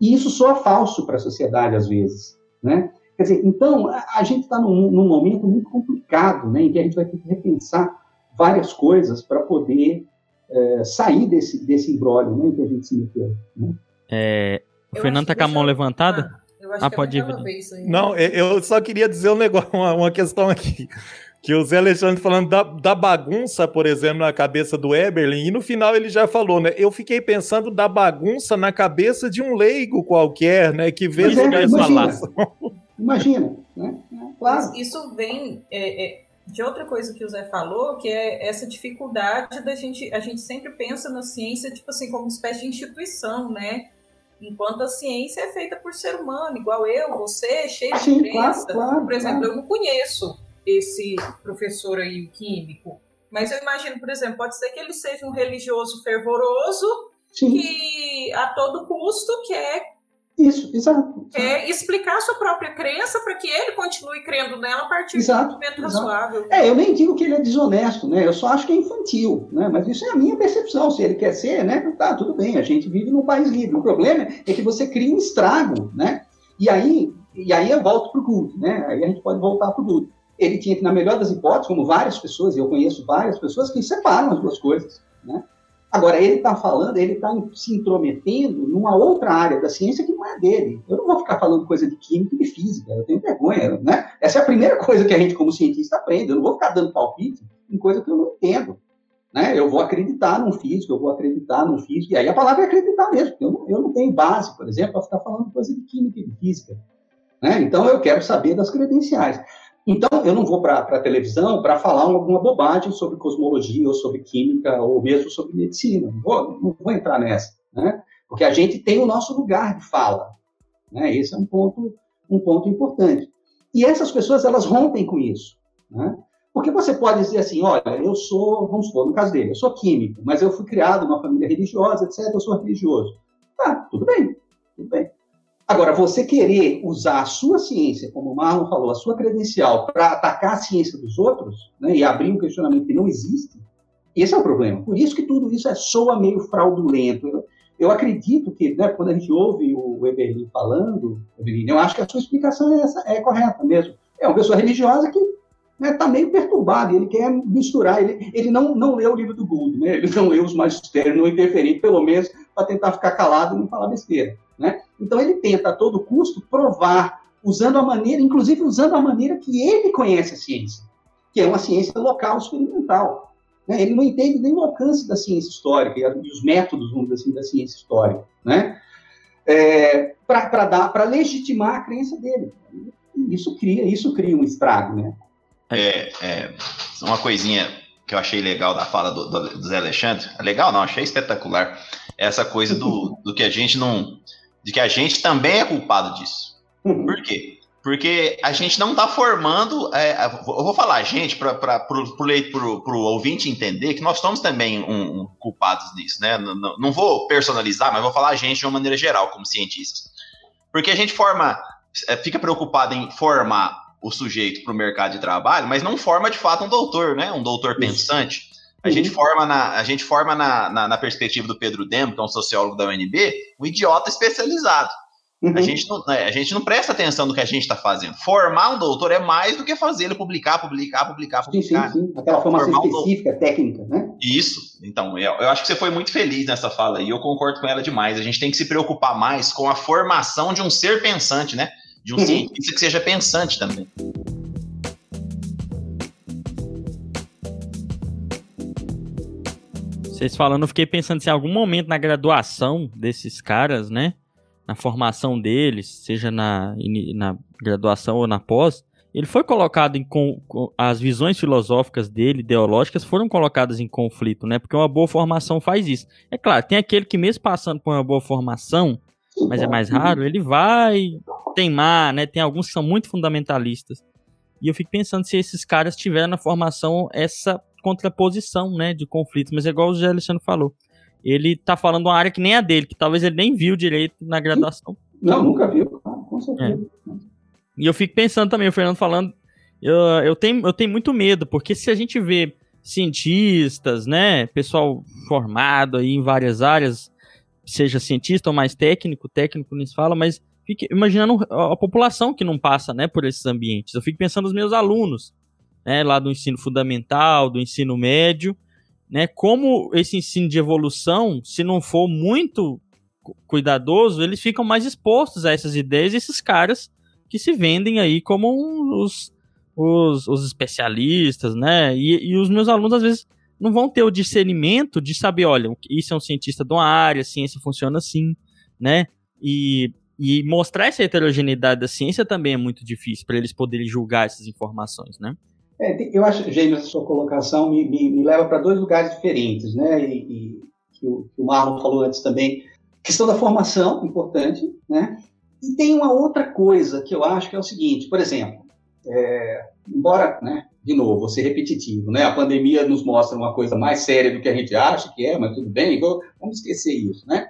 E isso soa falso para a sociedade, às vezes, né? Quer dizer, então, a gente está num momento muito complicado, né, em que a gente vai ter que repensar várias coisas para poder sair desse imbróglio, né, em que a gente se meteu. Né? O Fernando está com a mão levantada? Eu acho que pode ir. Não, eu só queria dizer um negócio, uma questão aqui. Que o Zé Alexandre falando da bagunça, por exemplo, na cabeça do Eberlin, e no final ele já falou, né? Eu fiquei pensando da bagunça na cabeça de um leigo qualquer, né? Que vê jogar essa lação. Imagina, né? Claro. Isso vem de outra coisa que o Zé falou, que é essa dificuldade da gente... A gente sempre pensa na ciência, tipo assim, como uma espécie de instituição, né? Enquanto a ciência é feita por ser humano, igual eu, você, cheio de crença. Claro, por exemplo, claro. Eu não conheço esse professor aí, o químico. Mas eu imagino, por exemplo, pode ser que ele seja um religioso fervoroso, sim, que a todo custo quer, isso, exato, quer explicar a sua própria crença para que ele continue crendo nela a partir, exato, de um momento razoável. Eu nem digo que ele é desonesto, né? Eu só acho que é infantil, né? Mas isso é a minha percepção. Se ele quer ser, né? Tá, tudo bem, a gente vive num país livre. O problema é que você cria um estrago, né? E aí eu volto para o Gould, né? Aí a gente pode voltar para o Gould. Ele tinha que, na melhor das hipóteses, como várias pessoas, eu conheço várias pessoas que separam as duas coisas, né? Agora, ele está falando, ele está se intrometendo numa outra área da ciência que não é dele. Eu não vou ficar falando coisa de química e de física, eu tenho vergonha, né? Essa é a primeira coisa que a gente, como cientista, aprende. Eu não vou ficar dando palpite em coisa que eu não entendo, né? Eu vou acreditar num físico, e aí a palavra é acreditar mesmo, porque eu não tenho base, por exemplo, para ficar falando coisa de química e de física, né? Então, eu quero saber das credenciais. Então, eu não vou para a televisão para falar alguma bobagem sobre cosmologia, ou sobre química, ou mesmo sobre medicina. Não vou entrar nessa, né? Porque a gente tem o nosso lugar de fala, né? Esse é um ponto importante. E essas pessoas, elas rompem com isso, né? Porque você pode dizer assim, olha, eu sou, vamos supor, no caso dele, eu sou químico, mas eu fui criado numa família religiosa, etc., eu sou religioso. Tá, tudo bem. Agora, você querer usar a sua ciência, como o Marlon falou, a sua credencial, para atacar a ciência dos outros, né, e abrir um questionamento que não existe, esse é o problema. Por isso que tudo isso soa meio fraudulento. Eu acredito que, né, quando a gente ouve o Eberlin falando, eu acho que a sua explicação é correta mesmo. É uma pessoa religiosa que está, né, meio perturbada, ele quer misturar, ele não leu o livro do Gould, né, ele não leu os magistérios, não interferir, pelo menos, para tentar ficar calado e não falar besteira, né? Então, ele tenta, a todo custo, provar, usando a maneira que ele conhece a ciência, que é uma ciência local, experimental, né? Ele não entende nem o alcance da ciência histórica e os métodos, vamos dizer assim, da ciência histórica, né? Para legitimar a crença dele. E isso cria um estrago, né? Uma coisinha que eu achei legal da fala do Zé Alexandre, legal não, achei espetacular, essa coisa do que a gente não... de que a gente também é culpado disso. Por quê? Porque a gente não está formando... eu vou falar a gente, para o ouvinte entender que nós somos também culpados disso, né? Não vou personalizar, mas vou falar a gente de uma maneira geral, como cientistas. Porque a gente fica preocupado em formar o sujeito para o mercado de trabalho, mas não forma, de fato, um doutor, né? Um doutor pensante. A gente forma na perspectiva do Pedro Demo, que é um sociólogo da UNB, um idiota especializado. Uhum. A gente não presta atenção no que a gente está fazendo. Formar um doutor é mais do que fazer ele publicar. Sim. Aquela formação específica, técnica, né? Isso. Então, eu acho que você foi muito feliz nessa fala e eu concordo com ela demais. A gente tem que se preocupar mais com a formação de um ser pensante, né? De um cientista que seja pensante também. Vocês falando, eu fiquei pensando se em algum momento na graduação desses caras, né, na formação deles, seja na graduação ou na pós, ele foi colocado as visões filosóficas dele, ideológicas, foram colocadas em conflito, né, porque uma boa formação faz isso. É claro, tem aquele que mesmo passando por uma boa formação, mas é mais raro, ele vai teimar, né, tem alguns que são muito fundamentalistas. E eu fico pensando se esses caras tiveram na formação essa contraposição, né, de conflitos, mas é igual o José Alexandre falou, ele tá falando uma área que nem a dele, que talvez ele nem viu direito na graduação. Não, nunca viu, com certeza. E eu fico pensando também, o Fernando falando, eu tenho muito medo, porque se a gente vê cientistas, né? Pessoal formado aí em várias áreas, seja cientista ou mais técnico não se fala, mas fique imaginando a população que não passa, né, por esses ambientes. Eu fico pensando nos meus alunos, né, lá do ensino fundamental, do ensino médio, né, como esse ensino de evolução, se não for muito cuidadoso, eles ficam mais expostos a essas ideias, esses caras que se vendem aí como os especialistas, né, e os meus alunos às vezes não vão ter o discernimento de saber, olha, isso é um cientista de uma área, a ciência funciona assim, né, e mostrar essa heterogeneidade da ciência também é muito difícil para eles poderem julgar essas informações, né. Eu acho, James, a sua colocação me leva para dois lugares diferentes, né, e o Marlon falou antes também, questão da formação, importante, né, e tem uma outra coisa que eu acho que é o seguinte, por exemplo, embora, né, de novo, vou ser repetitivo, né, a pandemia nos mostra uma coisa mais séria do que a gente acha que é, mas tudo bem, vamos esquecer isso, né.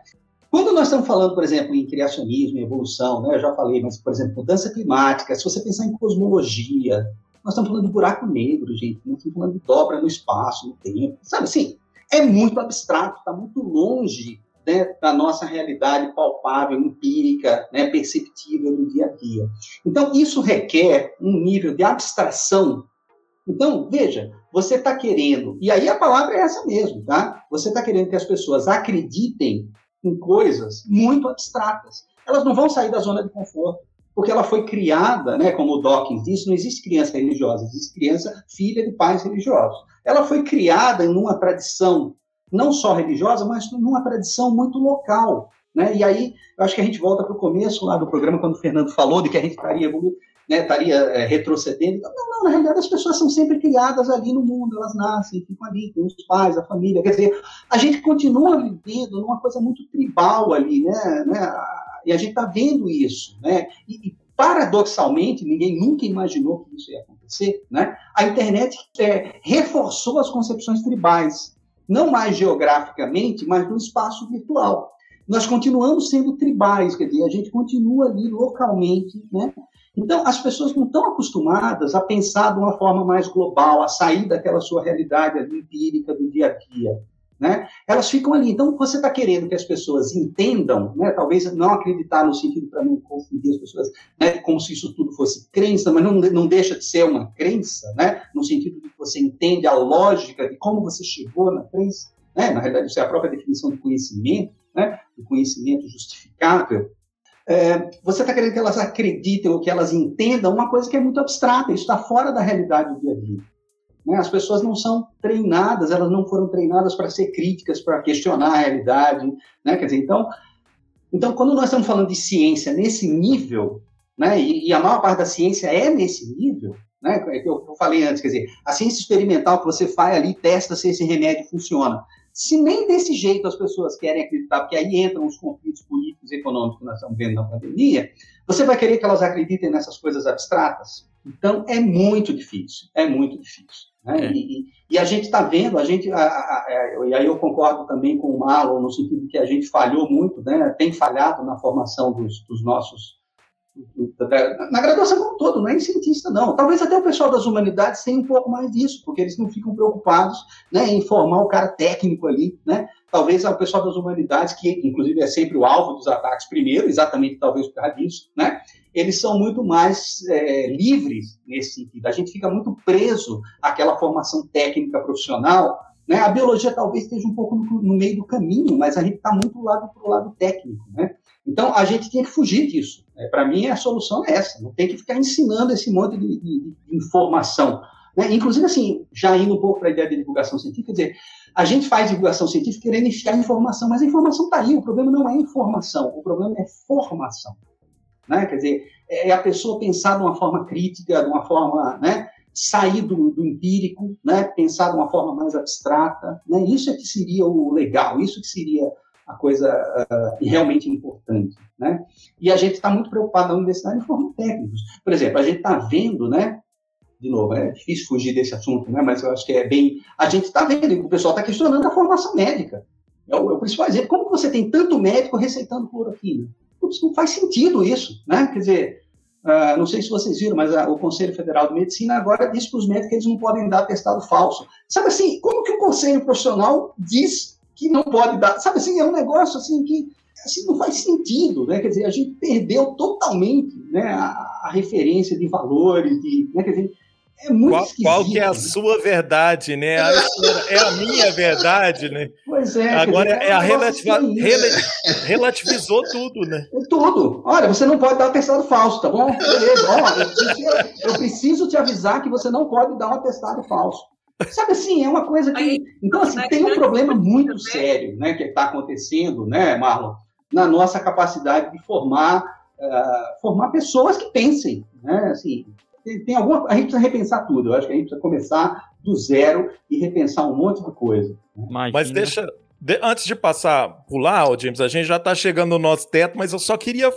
Quando nós estamos falando, por exemplo, em criacionismo, em evolução, né, eu já falei, mas, por exemplo, mudança climática, se você pensar em cosmologia, nós estamos falando de buraco negro, gente, nós estamos falando de dobra no espaço, no tempo, sabe, assim, é muito abstrato, está muito longe, né, da nossa realidade palpável, empírica, né, perceptível do dia a dia. Então, isso requer um nível de abstração. Então, veja, você está querendo, e aí a palavra é essa mesmo, tá? Você está querendo que as pessoas acreditem em coisas muito abstratas. Elas não vão sair da zona de conforto, porque ela foi criada, né, como o Dawkins disse, não existe criança religiosa, existe criança filha de pais religiosos. Ela foi criada em uma tradição não só religiosa, mas numa tradição muito local, né? E aí, eu acho que a gente volta para o começo lá do programa, quando o Fernando falou de que a gente estaria retrocedendo. Não, na realidade, as pessoas são sempre criadas ali no mundo, elas nascem, ficam ali, tem os pais, a família, quer dizer, a gente continua vivendo numa coisa muito tribal ali, né? E a gente está vendo isso, né? E paradoxalmente, ninguém nunca imaginou que isso ia acontecer, né? A internet reforçou as concepções tribais, não mais geograficamente, mas no espaço virtual. Nós continuamos sendo tribais, quer dizer, a gente continua ali localmente, né? Então, as pessoas não estão acostumadas a pensar de uma forma mais global, a sair daquela sua realidade ali, empírica do dia a dia, né? Elas ficam ali. Então, você está querendo que as pessoas entendam, né? Talvez não acreditar no sentido para não confundir as pessoas, né? Como se isso tudo fosse crença, mas não deixa de ser uma crença, né? No sentido de que você entende a lógica de como você chegou na crença, né? Na realidade, isso é a própria definição de conhecimento, né? Do conhecimento justificável. Você está querendo que elas acreditem ou que elas entendam uma coisa que é muito abstrata, isso está fora da realidade do dia a dia, né? As pessoas não são treinadas, elas não foram treinadas para ser críticas, para questionar a realidade, né? Quer dizer, então, quando nós estamos falando de ciência nesse nível, né? E a maior parte da ciência é nesse nível, né? Eu falei antes, quer dizer, a ciência experimental que você faz ali, testa se esse remédio funciona. Se nem desse jeito as pessoas querem acreditar, porque aí entram os conflitos políticos e econômicos que nós estamos vendo na pandemia, você vai querer que elas acreditem nessas coisas abstratas? Então, é muito difícil. Né? É. E a gente está vendo, e aí eu concordo também com o Marlon, no sentido que a gente falhou muito, né? Tem falhado na formação dos nossos... Na graduação como um todo, não é em cientista, não. Talvez até o pessoal das humanidades tenha um pouco mais disso, porque eles não ficam preocupados, né, em formar o cara técnico ali, né? Talvez o pessoal das humanidades, que inclusive é sempre o alvo dos ataques primeiro, exatamente talvez por causa disso, né? Eles são muito mais livres nesse sentido. A gente fica muito preso àquela formação técnica profissional, né? A biologia talvez esteja um pouco no meio do caminho, mas a gente está muito pro lado técnico, né? Então, a gente tinha que fugir disso. Né? Para mim, a solução é essa. Não tem que ficar ensinando esse monte de informação. Né? Inclusive, assim, já indo um pouco para a ideia de divulgação científica, quer dizer, a gente faz divulgação científica querendo enfiar informação, mas a informação está aí. O problema não é informação, o problema é formação. Né? Quer dizer, é a pessoa pensar de uma forma crítica, de uma forma... né? Sair do empírico, né? Pensar de uma forma mais abstrata. Né? Isso é que seria o legal, isso que seria... a coisa realmente importante, né? E a gente está muito preocupado na universidade em forma técnicos. Por exemplo, a gente está vendo, né? De novo, é difícil fugir desse assunto, né? Mas eu acho que é bem... A gente está vendo, o pessoal está questionando a formação médica. É o principal exemplo. Como você tem tanto médico receitando cloroquina? Putz, não faz sentido isso, né? Quer dizer, Não sei se vocês viram, mas o Conselho Federal de Medicina agora diz para os médicos que eles não podem dar atestado falso. Sabe assim, como que o Conselho Profissional diz que não pode dar? Sabe assim, é um negócio assim que assim, não faz sentido, né? Quer dizer, a gente perdeu totalmente, né, a referência de valores, de, né? Quer dizer, é muito esquisito. Qual que é a sua verdade, né? É a minha verdade, né? Pois é. Agora dizer, é a relativizou tudo, né? Tudo. Olha, você não pode dar um atestado falso, tá bom? Beleza, olha, eu preciso te avisar que você não pode dar um atestado falso. Sabe assim, é uma coisa que... Então, assim, tem um problema muito sério, né, que está acontecendo, né, Marlon, na nossa capacidade de formar pessoas que pensem, né, assim... A gente precisa repensar tudo. Eu acho que a gente precisa começar do zero e repensar um monte de coisa. Imagina. Mas antes de pular, James, a gente já está chegando no nosso teto, mas eu só queria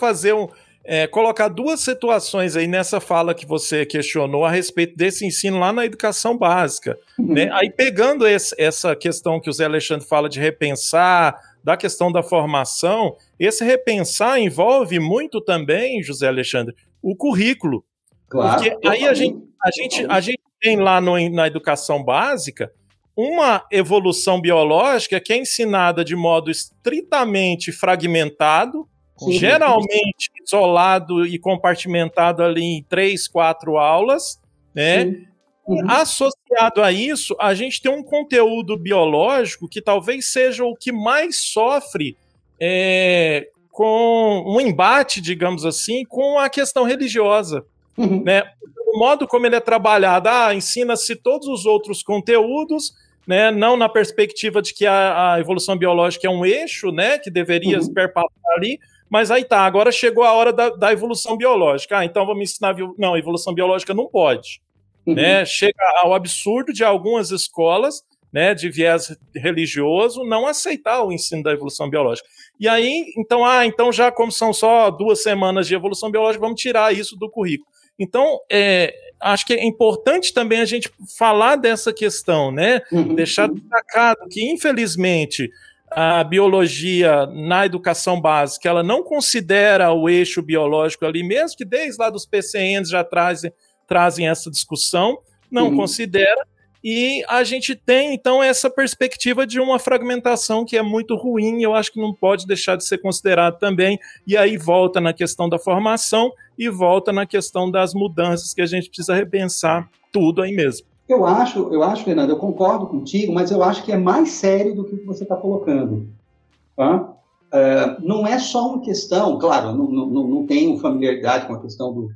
colocar duas situações aí nessa fala que você questionou a respeito desse ensino lá na educação básica. Né? Aí pegando essa questão que o Zé Alexandre fala de repensar, da questão da formação, esse repensar envolve muito também, José Alexandre, o currículo. Claro, porque aí a gente tem lá na educação básica uma evolução biológica que é ensinada de modo estritamente fragmentado, sim, geralmente sim, isolado e compartimentado ali em 3, 4 aulas, né? Uhum. Associado a isso, a gente tem um conteúdo biológico que talvez seja o que mais sofre com um embate, digamos assim, com a questão religiosa. Uhum. Né? O modo como ele é trabalhado, ensina-se todos os outros conteúdos, né? Não na perspectiva de que a evolução biológica é um eixo, né? Que deveria perpassar ali, mas aí tá, agora chegou a hora da evolução biológica. Então vamos ensinar... Não, a evolução biológica não pode. Né? Chega ao absurdo de algumas escolas, né, de viés religioso, não aceitar o ensino da evolução biológica. E aí, então já como são só 2 semanas de evolução biológica, vamos tirar isso do currículo. Então, acho que é importante também a gente falar dessa questão, né? Deixar destacado que, infelizmente, a biologia na educação básica, ela não considera o eixo biológico ali, mesmo que desde lá dos PCNs já trazem essa discussão, não considera, e a gente tem, então, essa perspectiva de uma fragmentação que é muito ruim, eu acho que não pode deixar de ser considerado também, e aí volta na questão da formação, e volta na questão das mudanças, que a gente precisa repensar tudo aí mesmo. Eu acho, Fernando, eu concordo contigo, mas eu acho que é mais sério do que você está colocando. Tá? Não é só uma questão, claro, não tenho familiaridade com a questão do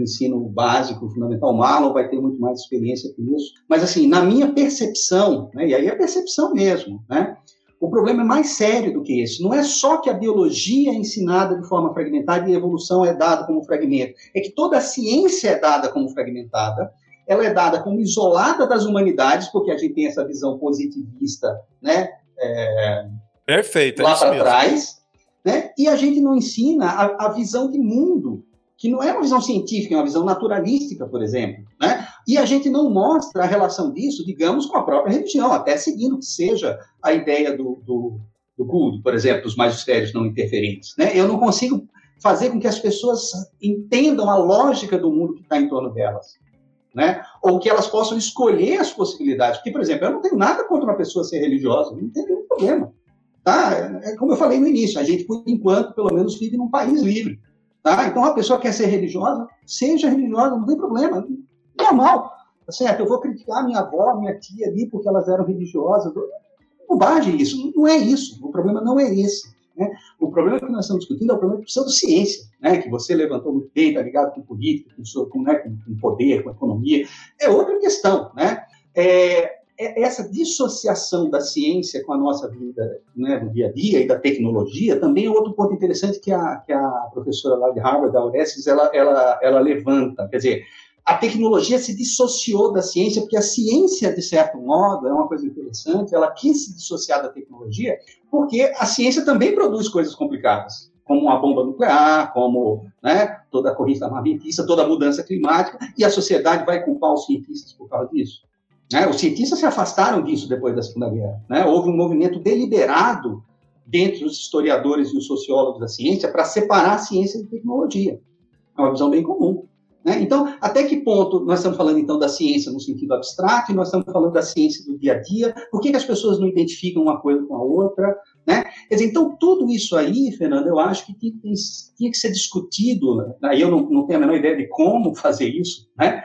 ensino básico, fundamental, Marlon vai ter muito mais experiência com isso, mas assim, na minha percepção, né, e aí é percepção mesmo, né, o problema é mais sério do que esse. Não é só que a biologia é ensinada de forma fragmentada e a evolução é dada como fragmento. É que toda a ciência é dada como fragmentada, ela é dada como isolada das humanidades, porque a gente tem essa visão positivista, né? Perfeito, lá para trás, né? E a gente não ensina a visão de mundo, que não é uma visão científica, é uma visão naturalística, por exemplo, né? E a gente não mostra a relação disso, digamos, com a própria religião, até seguindo que seja a ideia do Gould, por exemplo, dos magistérios não interferentes. Né? Eu não consigo fazer com que as pessoas entendam a lógica do mundo que está em torno delas. Né? Ou que elas possam escolher as possibilidades. Porque, por exemplo, eu não tenho nada contra uma pessoa ser religiosa, não tem nenhum problema. Tá? É como eu falei no início, a gente, por enquanto, pelo menos vive num país livre. Tá? Então, a pessoa quer ser religiosa, seja religiosa, não tem problema. Normal, tá certo? Eu vou criticar minha avó, minha tia ali, porque elas eram religiosas. Bobagem isso, não é isso. O problema não é esse. Né? O problema que nós estamos discutindo é o problema que precisa de ciência, né? Que você levantou muito bem, tá ligado com política, com poder, com economia. É outra questão, né? Essa dissociação da ciência com a nossa vida, né, do dia a dia e da tecnologia também é outro ponto interessante que a professora lá de Harvard, da Oreskes, ela levanta. Quer dizer, a tecnologia se dissociou da ciência, porque a ciência, de certo modo, é uma coisa interessante, ela quis se dissociar da tecnologia, porque a ciência também produz coisas complicadas, como a bomba nuclear, como, né, toda a corrida armamentista, toda a mudança climática, e a sociedade vai culpar os cientistas por causa disso. Né? Os cientistas se afastaram disso depois da Segunda Guerra. Né? Houve um movimento deliberado dentre os historiadores e os sociólogos da ciência para separar a ciência de tecnologia. É uma visão bem comum. Né? Então, até que ponto nós estamos falando, então, da ciência no sentido abstrato e nós estamos falando da ciência do dia a dia? Por que as pessoas não identificam uma coisa com a outra? Né? Quer dizer, então, tudo isso aí, Fernando, eu acho que tinha que ser discutido. Aí eu não tenho a menor ideia de como fazer isso. Né?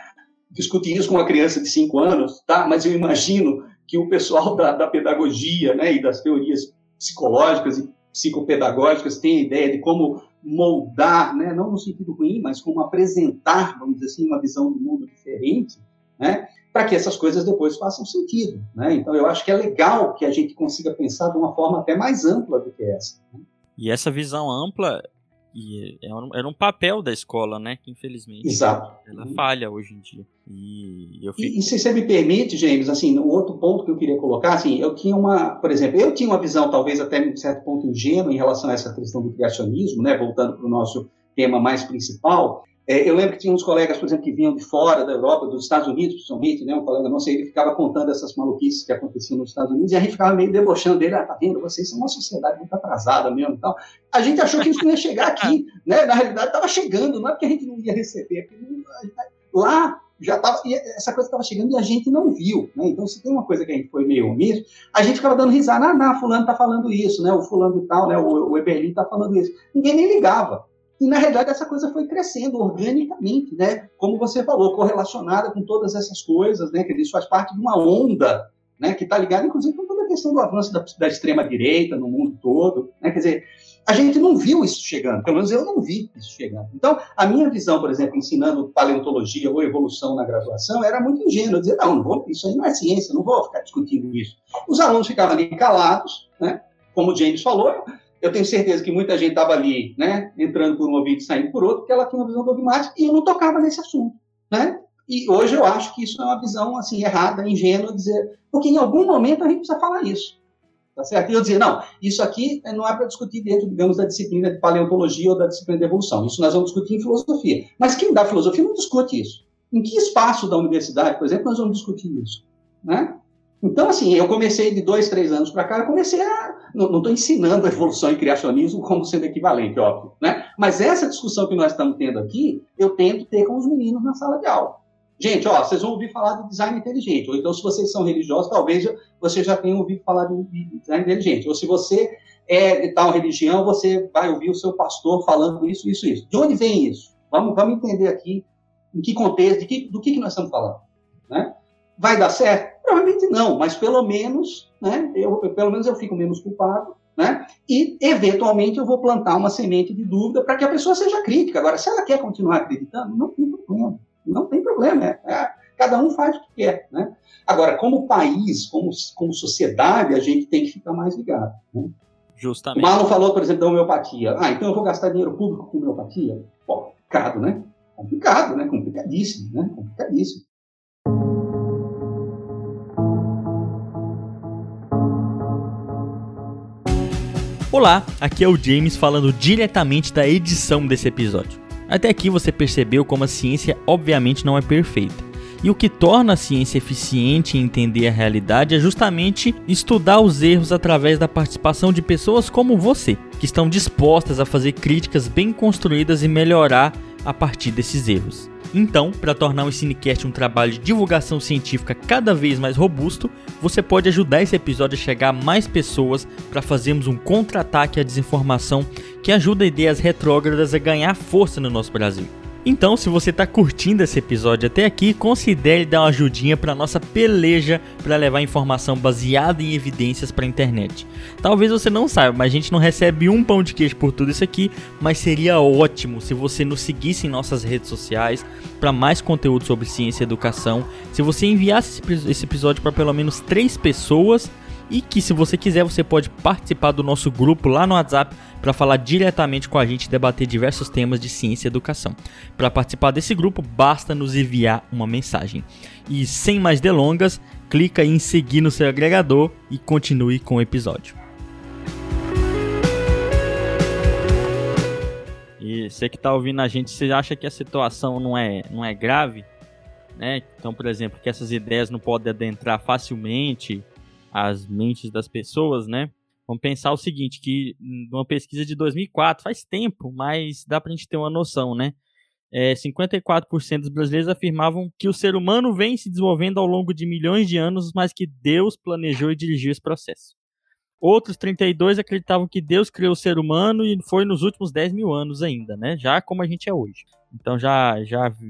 Discutir isso com uma criança de 5 anos, tá? Mas eu imagino que o pessoal da pedagogia, né, e das teorias psicológicas e psicopedagógicas tem a ideia de como moldar, né, não no sentido ruim, mas como apresentar, vamos dizer assim, uma visão do mundo diferente, né, para que essas coisas depois façam sentido. Né? Então, eu acho que é legal que a gente consiga pensar de uma forma até mais ampla do que essa. Né? E essa visão ampla era um papel da escola, né, que infelizmente ela falha hoje em dia. E se você me permite, James, assim, um outro ponto que eu queria colocar, assim, eu tinha uma visão talvez até um certo ponto ingênua em relação a essa questão do criacionismo, né, voltando para o nosso tema mais principal. Eu lembro que tinha uns colegas, por exemplo, que vinham de fora da Europa, dos Estados Unidos, principalmente, né, um colega nosso, ele ficava contando essas maluquices que aconteciam nos Estados Unidos, e a gente ficava meio debochando dele, tá vendo, vocês são uma sociedade muito atrasada mesmo e tal. A gente achou que isso não ia chegar aqui, né, na realidade estava chegando, não é porque a gente não ia receber, lá já estava, essa coisa estava chegando e a gente não viu, né, então se tem uma coisa que a gente foi meio omisso, a gente ficava dando risada, fulano está falando isso, né, o fulano e tal, né, o Eberlin está falando isso, ninguém nem ligava. E, na realidade, essa coisa foi crescendo organicamente, né? Como você falou, correlacionada com todas essas coisas, né? Que isso faz parte de uma onda, né? Que está ligada, inclusive, com toda a questão do avanço da extrema-direita no mundo todo, né? Quer dizer, a gente não viu isso chegando, pelo menos eu não vi isso chegando. Então, a minha visão, por exemplo, ensinando paleontologia ou evolução na graduação, era muito ingênua, dizer, isso aí não é ciência, não vou ficar discutindo isso. Os alunos ficavam ali calados, né? Como o James falou, eu tenho certeza que muita gente estava ali, né, entrando por um ouvido e saindo por outro, porque ela tinha uma visão dogmática e eu não tocava nesse assunto, né? E hoje eu acho que isso é uma visão, assim, errada, ingênua, dizer, porque em algum momento a gente precisa falar isso, tá certo? E eu dizer, não, isso aqui não é para discutir dentro, digamos, da disciplina de paleontologia ou da disciplina de evolução, isso nós vamos discutir em filosofia. Mas quem dá filosofia não discute isso. Em que espaço da universidade, por exemplo, nós vamos discutir isso, né? Então, assim, eu comecei de 2, 3 anos para cá, eu comecei a... Não estou ensinando a evolução e criacionismo como sendo equivalente, óbvio, né? Mas essa discussão que nós estamos tendo aqui, eu tento ter com os meninos na sala de aula. Gente, vocês vão ouvir falar de design inteligente, ou então se vocês são religiosos, talvez você já tenha ouvido falar de design inteligente, ou se você é de tal religião, você vai ouvir o seu pastor falando isso. De onde vem isso? Vamos entender aqui em que contexto, do que nós estamos falando, né? Vai dar certo? Provavelmente não, mas pelo menos, né, eu fico menos culpado, né, e eventualmente eu vou plantar uma semente de dúvida para que a pessoa seja crítica. Agora, se ela quer continuar acreditando, não tem problema, cada um faz o que quer, né. Agora, como país, como sociedade, a gente tem que ficar mais ligado, né. Justamente. O Marlon falou, por exemplo, da homeopatia. Então eu vou gastar dinheiro público com homeopatia? Pô, complicado, né? Complicadíssimo, né? Complicadíssimo. Olá, aqui é o James falando diretamente da edição desse episódio. Até aqui você percebeu como a ciência obviamente não é perfeita. E o que torna a ciência eficiente em entender a realidade é justamente estudar os erros através da participação de pessoas como você, que estão dispostas a fazer críticas bem construídas e melhorar a partir desses erros. Então, para tornar o EnsineCast um trabalho de divulgação científica cada vez mais robusto, você pode ajudar esse episódio a chegar a mais pessoas para fazermos um contra-ataque à desinformação que ajuda ideias retrógradas a ganhar força no nosso Brasil. Então, se você está curtindo esse episódio até aqui, considere dar uma ajudinha para a nossa peleja para levar informação baseada em evidências para a internet. Talvez você não saiba, mas a gente não recebe um pão de queijo por tudo isso aqui, mas seria ótimo se você nos seguisse em nossas redes sociais para mais conteúdo sobre ciência e educação, se você enviasse esse episódio para pelo menos 3 pessoas, e que se você quiser você pode participar do nosso grupo lá no WhatsApp para falar diretamente com a gente e debater diversos temas de ciência e educação. Para participar desse grupo basta nos enviar uma mensagem. E sem mais delongas, clica em seguir no seu agregador e continue com o episódio. E você que está ouvindo a gente, você acha que a situação não é grave, né? Então, por exemplo, que essas ideias não podem adentrar facilmente as mentes das pessoas, né? Vamos pensar o seguinte, que numa pesquisa de 2004, faz tempo, mas dá pra gente ter uma noção, né? 54% dos brasileiros afirmavam que o ser humano vem se desenvolvendo ao longo de milhões de anos, mas que Deus planejou e dirigiu esse processo. Outros 32% acreditavam que Deus criou o ser humano e foi nos últimos 10 mil anos ainda, né? Já como a gente é hoje. Então já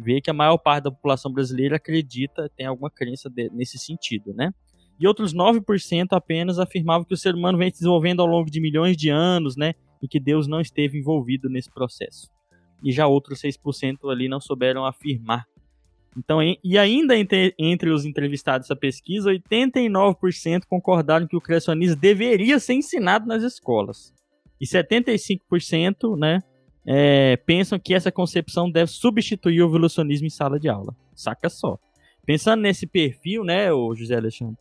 vê que a maior parte da população brasileira acredita, tem alguma crença nesse sentido, né? E outros 9% apenas afirmavam que o ser humano vem se desenvolvendo ao longo de milhões de anos, né? E que Deus não esteve envolvido nesse processo. E já outros 6% ali não souberam afirmar. Então, e ainda entre os entrevistados dessa pesquisa, 89% concordaram que o criacionismo deveria ser ensinado nas escolas. E 75% pensam que essa concepção deve substituir o evolucionismo em sala de aula. Saca só. Pensando nesse perfil, né, o José Alexandre,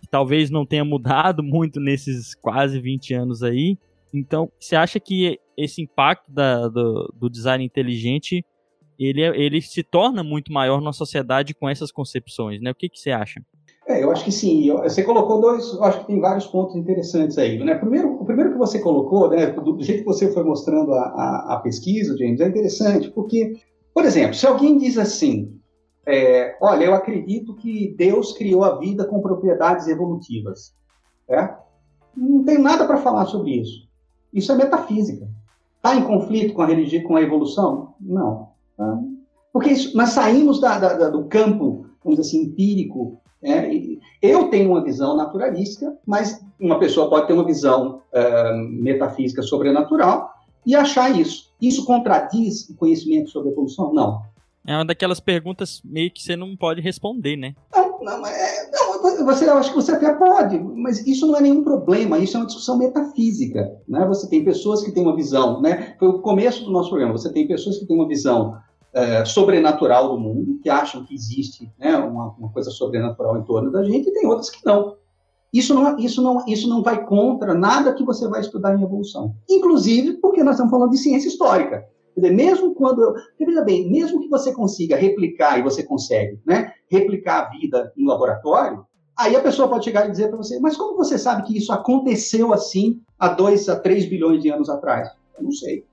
que talvez não tenha mudado muito nesses quase 20 anos aí. Então, você acha que esse impacto do design inteligente ele se torna muito maior na sociedade com essas concepções, né? O que você acha? Eu acho que sim. Você colocou eu acho que tem vários pontos interessantes aí, né? O primeiro que você colocou, né, do jeito que você foi mostrando a pesquisa, James, é interessante, porque, por exemplo, se alguém diz assim, olha, eu acredito que Deus criou a vida com propriedades evolutivas, né? Não tem nada para falar sobre isso. Isso é metafísica. Está em conflito com a religião, com a evolução? Não. Porque isso, nós saímos do campo, vamos dizer assim, empírico. Eu tenho uma visão naturalística, mas uma pessoa pode ter uma visão metafísica sobrenatural e achar isso. Isso contradiz o conhecimento sobre a evolução? Não. É uma daquelas perguntas meio que você não pode responder, né? Não, eu acho que você até pode, mas isso não é nenhum problema, isso é uma discussão metafísica, né? Você tem pessoas que têm uma visão, né? Foi o começo do nosso programa, você tem pessoas que têm uma visão sobrenatural do mundo, que acham que existe, né, uma coisa sobrenatural em torno da gente, e tem outras que não. Isso não vai contra nada que você vai estudar em evolução. Inclusive, porque nós estamos falando de ciência histórica. Quer dizer, mesmo que você consiga replicar, e você consegue, né, replicar a vida em laboratório, aí a pessoa pode chegar e dizer para você, mas como você sabe que isso aconteceu assim há 2 a 3 bilhões de anos atrás? Eu não sei.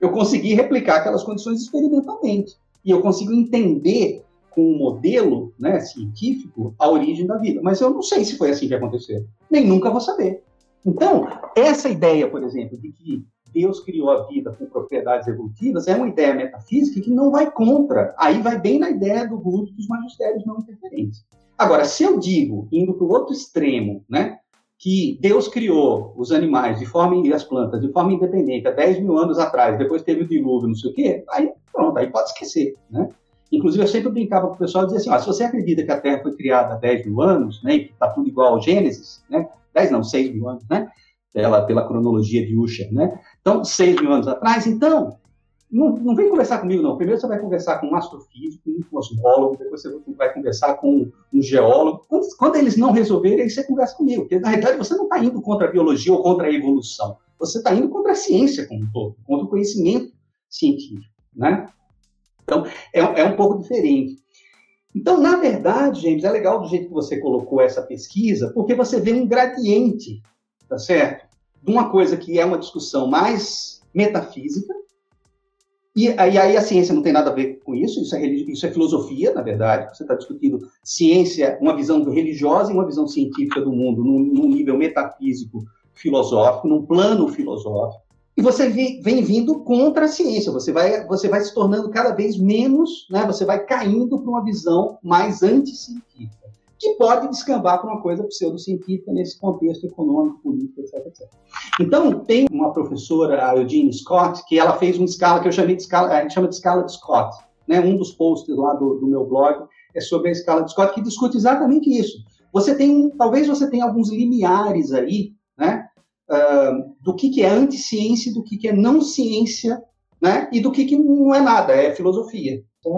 Eu consegui replicar aquelas condições experimentalmente. E eu consigo entender com um modelo, né, científico a origem da vida. Mas eu não sei se foi assim que aconteceu. Nem nunca vou saber. Então, essa ideia, por exemplo, de que Deus criou a vida com propriedades evolutivas, é uma ideia metafísica que não vai contra. Aí vai bem na ideia do Gould dos magistérios não interferentes. Agora, se eu digo, indo para o outro extremo, né, que Deus criou os animais e as plantas de forma independente há 10 mil anos atrás, depois teve o dilúvio, não sei o quê, aí pronto, aí pode esquecer, né? Inclusive, eu sempre brincava com o pessoal e dizia assim, se você acredita que a Terra foi criada há 10 mil anos, né, e que está tudo igual ao Gênesis, né, 6 mil anos, né, pela cronologia de Usher, né? Então, 6 mil anos atrás, então, não vem conversar comigo, não. Primeiro você vai conversar com um astrofísico, um cosmólogo, depois você vai conversar com um geólogo. Quando eles não resolverem, aí você conversa comigo. Porque, na realidade, você não está indo contra a biologia ou contra a evolução. Você está indo contra a ciência como um todo, contra o conhecimento científico, né? Então, é um pouco diferente. Então, na verdade, James, é legal do jeito que você colocou essa pesquisa, porque você vê um gradiente, tá certo? De uma coisa que é uma discussão mais metafísica, e aí a ciência não tem nada a ver com isso é filosofia, na verdade. Você está discutindo ciência, uma visão religiosa e uma visão científica do mundo, num nível metafísico, filosófico, num plano filosófico. E você vem vindo contra a ciência, você vai se tornando cada vez menos, né? Você vai caindo para uma visão mais anticientífica, que pode descambar para uma coisa pseudocientífica nesse contexto econômico, político, etc. Então, tem uma professora, a Eugene Scott, que ela fez uma escala que eu chamei de escala, a gente chama de escala de Scott, né? Um dos posts lá do meu blog é sobre a escala de Scott, que discute exatamente isso. Talvez você tenha alguns limiares aí, né? Do que é anticiência, do que é não ciência, né? E do que não é nada, é filosofia. Tá?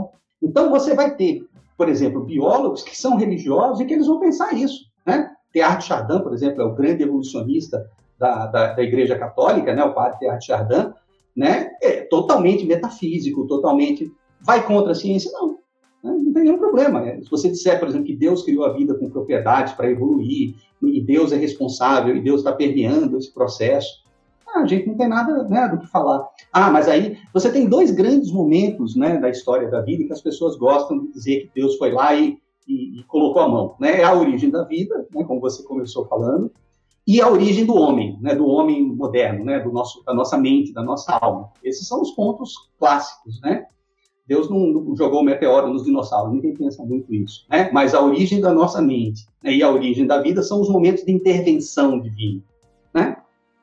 Então, você vai ter, por exemplo, biólogos que são religiosos e que eles vão pensar isso, né? Teilhard de Chardin, por exemplo, é o grande evolucionista da Igreja Católica, né? O padre Teilhard de Chardin, né? É totalmente metafísico, totalmente... Vai contra a ciência? Não. Né? Não tem nenhum problema. Né? Se você disser, por exemplo, que Deus criou a vida com propriedades para evoluir, e Deus é responsável, e Deus está permeando esse processo, a gente não tem nada, né, do que falar. Ah, mas aí você tem dois grandes momentos, né, da história da vida em que as pessoas gostam de dizer que Deus foi lá e colocou a mão. Né? A origem da vida, né, como você começou falando, e a origem do homem, né, do homem moderno, né, da nossa mente, da nossa alma. Esses são os pontos clássicos, né? Deus não jogou o meteoro nos dinossauros, ninguém pensa muito isso, né? Mas a origem da nossa mente, né, e a origem da vida são os momentos de intervenção divina, né?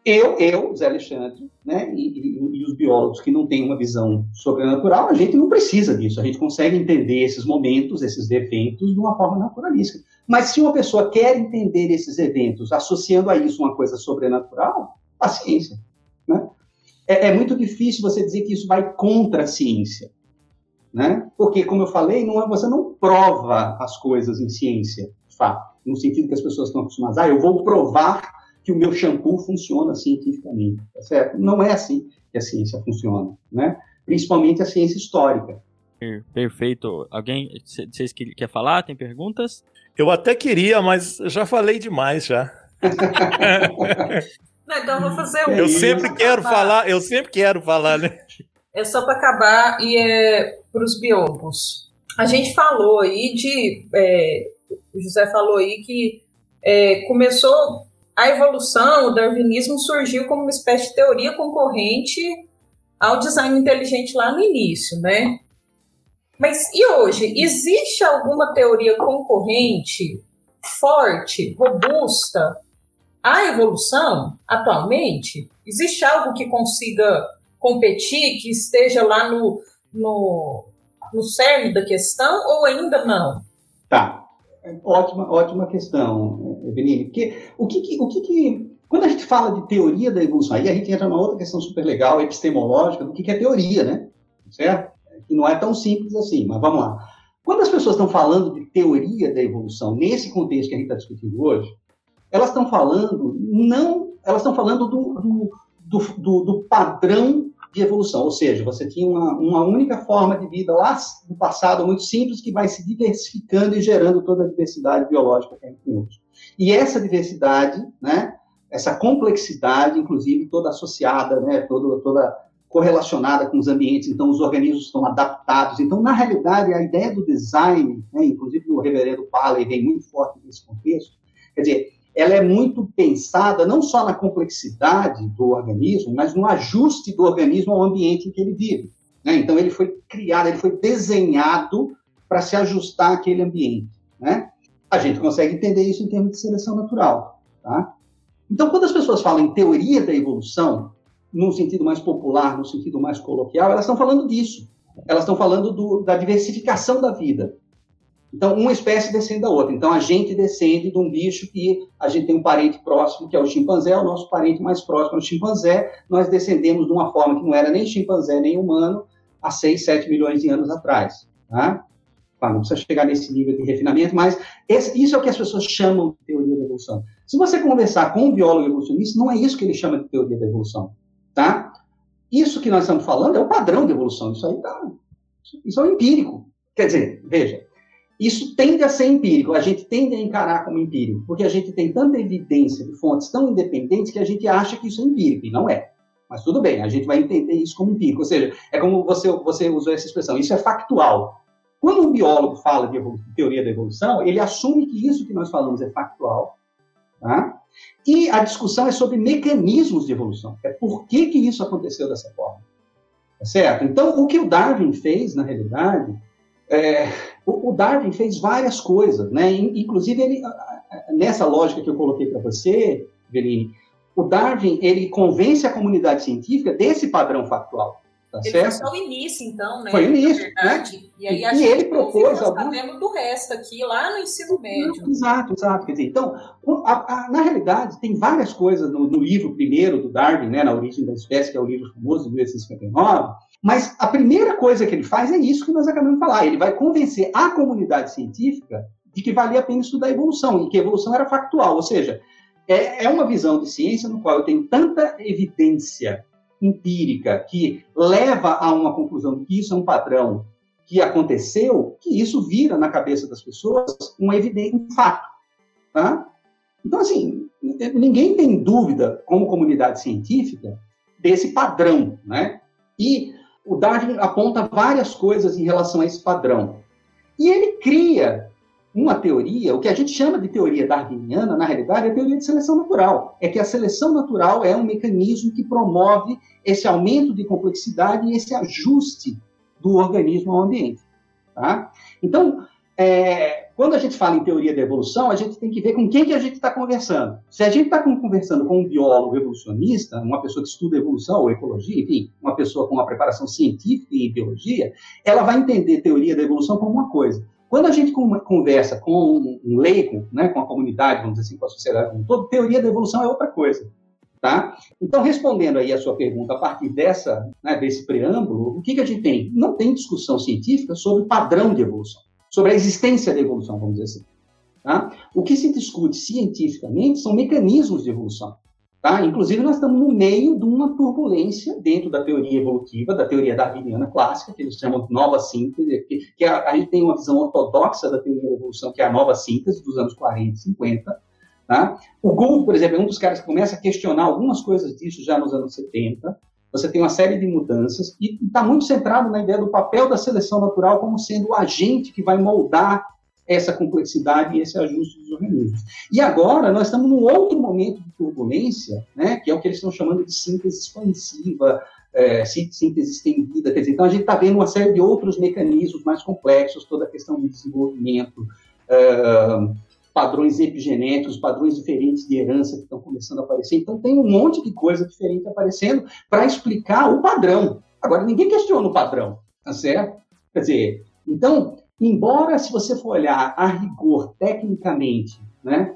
Eu, Zé Alexandre, né, e os biólogos que não têm uma visão sobrenatural, a gente não precisa disso, a gente consegue entender esses momentos, esses eventos, de uma forma naturalista. Mas se uma pessoa quer entender esses eventos associando a isso uma coisa sobrenatural, a ciência, né? É muito difícil você dizer que isso vai contra a ciência, né? Porque, como eu falei, você não prova as coisas em ciência, de fato, no sentido que as pessoas estão acostumadas. Ah, eu vou provar que o meu shampoo funciona cientificamente, tá certo? Não é assim que a ciência funciona, né? Principalmente a ciência histórica. Perfeito. Alguém, vocês quer falar? Tem perguntas? Eu até queria, mas eu já falei demais, já. Não, então eu vou fazer um. Eu sempre quero falar, né? É só para acabar e é para os biólogos. A gente falou aí o José falou aí que começou... A evolução, o darwinismo surgiu como uma espécie de teoria concorrente ao design inteligente lá no início, né? Mas e hoje? Existe alguma teoria concorrente forte, robusta à evolução atualmente? Existe algo que consiga competir, que esteja lá no cerne da questão ou ainda não? Tá. Ótima questão, Eveline, porque quando a gente fala de teoria da evolução, aí a gente entra numa outra questão super legal, epistemológica, do que é teoria, né? Certo? Que não é tão simples assim, mas vamos lá. Quando as pessoas estão falando de teoria da evolução, nesse contexto que a gente está discutindo hoje, elas estão falando do padrão de evolução, ou seja, você tinha uma única forma de vida lá no passado, muito simples, que vai se diversificando e gerando toda a diversidade biológica que a gente tem hoje. E essa diversidade, né, essa complexidade, inclusive, toda associada, né, toda correlacionada com os ambientes, então os organismos estão adaptados. Então, na realidade, a ideia do design, né, inclusive o reverendo Paley vem muito forte nesse contexto, quer dizer, ela é muito pensada não só na complexidade do organismo, mas no ajuste do organismo ao ambiente em que ele vive, né? Então, ele foi criado, ele foi desenhado para se ajustar àquele ambiente, né? A gente consegue entender isso em termos de seleção natural, tá? Então, quando as pessoas falam em teoria da evolução, num sentido mais popular, num sentido mais coloquial, elas estão falando disso. Elas estão falando da diversificação da vida. Então, uma espécie descende da outra. Então, a gente descende de um bicho que a gente tem um parente próximo, que é o chimpanzé, o nosso parente mais próximo é o chimpanzé. Nós descendemos de uma forma que não era nem chimpanzé, nem humano, há 6, 7 milhões de anos atrás. Tá? Claro, não precisa chegar nesse nível de refinamento, mas isso é o que as pessoas chamam de teoria da evolução. Se você conversar com um biólogo evolucionista, não é isso que ele chama de teoria da evolução. Tá? Isso que nós estamos falando é o padrão de evolução. Isso aí isso é um empírico. Quer dizer, veja, isso tende a ser empírico, a gente tende a encarar como empírico, porque a gente tem tanta evidência de fontes tão independentes que a gente acha que isso é empírico, e não é. Mas tudo bem, a gente vai entender isso como empírico, ou seja, é como você usou essa expressão, isso é factual. Quando um biólogo fala de teoria da evolução, ele assume que isso que nós falamos é factual, tá? E a discussão é sobre mecanismos de evolução, é por que isso aconteceu dessa forma, tá certo? Então, o que o Darwin fez, na realidade... o Darwin fez várias coisas, né? Inclusive, ele, nessa lógica que eu coloquei para você, Veline, o Darwin, ele convence a comunidade científica desse padrão factual, tá ele certo? Foi só o início, então, né? Foi o início, né? E aí a gente nós sabemos do resto aqui, lá no ensino médio. Exato. Quer dizer, então, na realidade, tem várias coisas no livro primeiro do Darwin, né? Na Origem das Espécies, que é o livro famoso de 1859, mas a primeira coisa que ele faz é isso que nós acabamos de falar. Ele vai convencer a comunidade científica de que valia a pena estudar a evolução, e que a evolução era factual. Ou seja, é uma visão de ciência no qual eu tenho tanta evidência empírica que leva a uma conclusão de que isso é um padrão que aconteceu, que isso vira na cabeça das pessoas um evidente fato. Tá? Então, assim, Ninguém tem dúvida, como comunidade científica, desse padrão, né? E o Darwin aponta várias coisas em relação a esse padrão. E ele cria uma teoria, o que a gente chama de teoria darwiniana, na realidade, é a teoria de seleção natural. É que a seleção natural é um mecanismo que promove esse aumento de complexidade e esse ajuste do organismo ao ambiente. Tá? Então, quando a gente fala em teoria da evolução, a gente tem que ver com quem que a gente está conversando. Se a gente está conversando com um biólogo evolucionista, uma pessoa que estuda evolução ou ecologia, enfim, uma pessoa com uma preparação científica em biologia, ela vai entender teoria da evolução como uma coisa. Quando a gente conversa com um leigo, né, com a comunidade, vamos dizer assim, com a sociedade como um todo, teoria da evolução é outra coisa. Tá? Então, respondendo aí a sua pergunta, a partir dessa, né, desse preâmbulo, o que a gente tem? Não tem discussão científica sobre o padrão de evolução, sobre a existência da evolução, vamos dizer assim. Tá? O que se discute cientificamente são mecanismos de evolução. Tá? Inclusive, nós estamos no meio de uma turbulência dentro da teoria evolutiva, da teoria darwiniana clássica, que eles chamam de nova síntese, que a gente tem uma visão ortodoxa da teoria da evolução, que é a nova síntese dos anos 40 e 50. Tá? O Gould, por exemplo, é um dos caras que começa a questionar algumas coisas disso já nos anos 70. Você tem uma série de mudanças e está muito centrado na ideia do papel da seleção natural como sendo o agente que vai moldar essa complexidade e esse ajuste dos organismos. E agora nós estamos num outro momento de turbulência, né, que é o que eles estão chamando de síntese expansiva, síntese estendida. Quer dizer, então a gente está vendo uma série de outros mecanismos mais complexos, toda a questão de desenvolvimento, padrões epigenéticos, padrões diferentes de herança que estão começando a aparecer. Então, tem um monte de coisa diferente aparecendo para explicar o padrão. Agora, ninguém questiona o padrão, tá certo? Quer dizer, então, embora se você for olhar a rigor tecnicamente, né,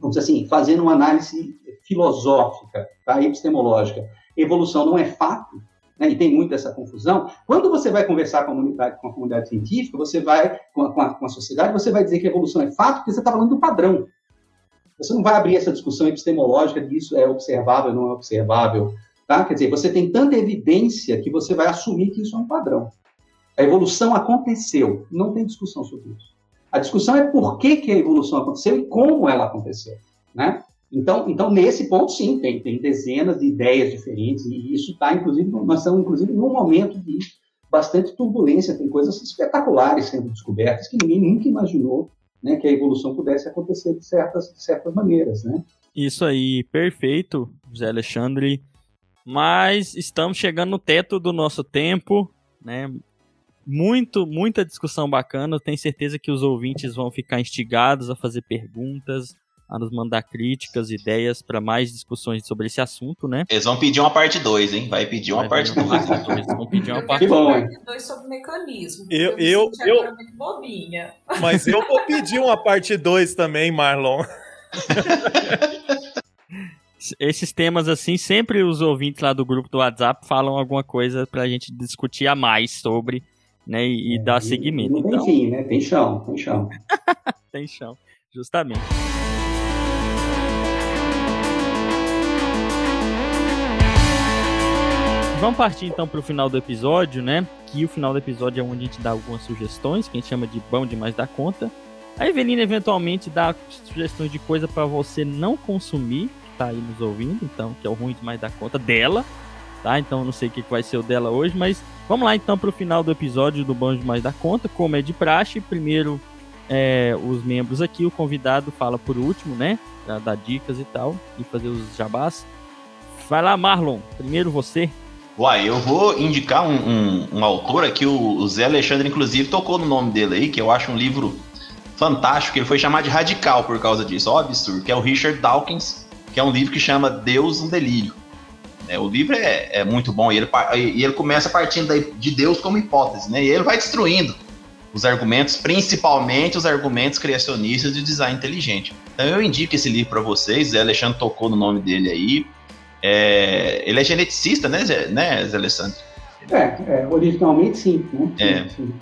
vamos dizer assim, fazendo uma análise filosófica, tá, epistemológica, evolução não é fato, né, e tem muito essa confusão, quando você vai conversar com a comunidade científica, você vai, com a sociedade, você vai dizer que a evolução é fato porque você está falando do padrão. Você não vai abrir essa discussão epistemológica de isso é observável ou não é observável. Tá? Quer dizer, você tem tanta evidência que você vai assumir que isso é um padrão. A evolução aconteceu, não tem discussão sobre isso. A discussão é por que a evolução aconteceu e como ela aconteceu, né? Então, nesse ponto, sim, tem dezenas de ideias diferentes, e isso está, inclusive, nós estamos, inclusive, num momento de bastante turbulência, tem coisas espetaculares sendo descobertas que ninguém nunca imaginou, né, que a evolução pudesse acontecer de certas maneiras, né? Isso aí, perfeito, José Alexandre, mas estamos chegando no teto do nosso tempo, né? Muita discussão bacana, eu tenho certeza que os ouvintes vão ficar instigados a fazer perguntas, a nos mandar críticas, ideias para mais discussões sobre esse assunto, né? Eles vão pedir uma parte 2, hein? Vai pedir uma parte 2. Eles vão pedir uma parte 2 sobre mecanismo. Eu muito bobinha. Mas eu vou pedir uma parte 2 também, Marlon. Esses temas, assim, sempre os ouvintes lá do grupo do WhatsApp falam alguma coisa pra gente discutir a mais sobre, né, e dar seguimento. Tem então. Fim, né? Tem chão. Tem chão, justamente. Vamos partir então para o final do episódio, né? Que o final do episódio é onde a gente dá algumas sugestões, que a gente chama de bom demais da conta. A Evelina eventualmente dá sugestões de coisa para você não consumir, que tá aí nos ouvindo, então, que é o ruim demais da conta dela, tá? Então não sei o que vai ser o dela hoje, mas vamos lá então para o final do episódio do bom demais da conta, como é de praxe. Primeiro, os membros aqui, o convidado fala por último, né? Pra dar dicas e tal, e fazer os jabás. Vai lá, Marlon, primeiro você. Uai, eu vou indicar um autor aqui, o Zé Alexandre, inclusive, tocou no nome dele aí, que eu acho um livro fantástico, ele foi chamado de radical por causa disso, ó, absurdo, que é o Richard Dawkins, que é um livro que chama Deus no Delírio. É, o livro é muito bom, e ele começa partindo de Deus como hipótese, né? E ele vai destruindo os argumentos, principalmente os argumentos criacionistas de design inteligente. Então eu indico esse livro para vocês, Zé Alexandre tocou no nome dele aí. Ele é geneticista, né, Zé Alessandro? Originalmente sim. Né? Sim.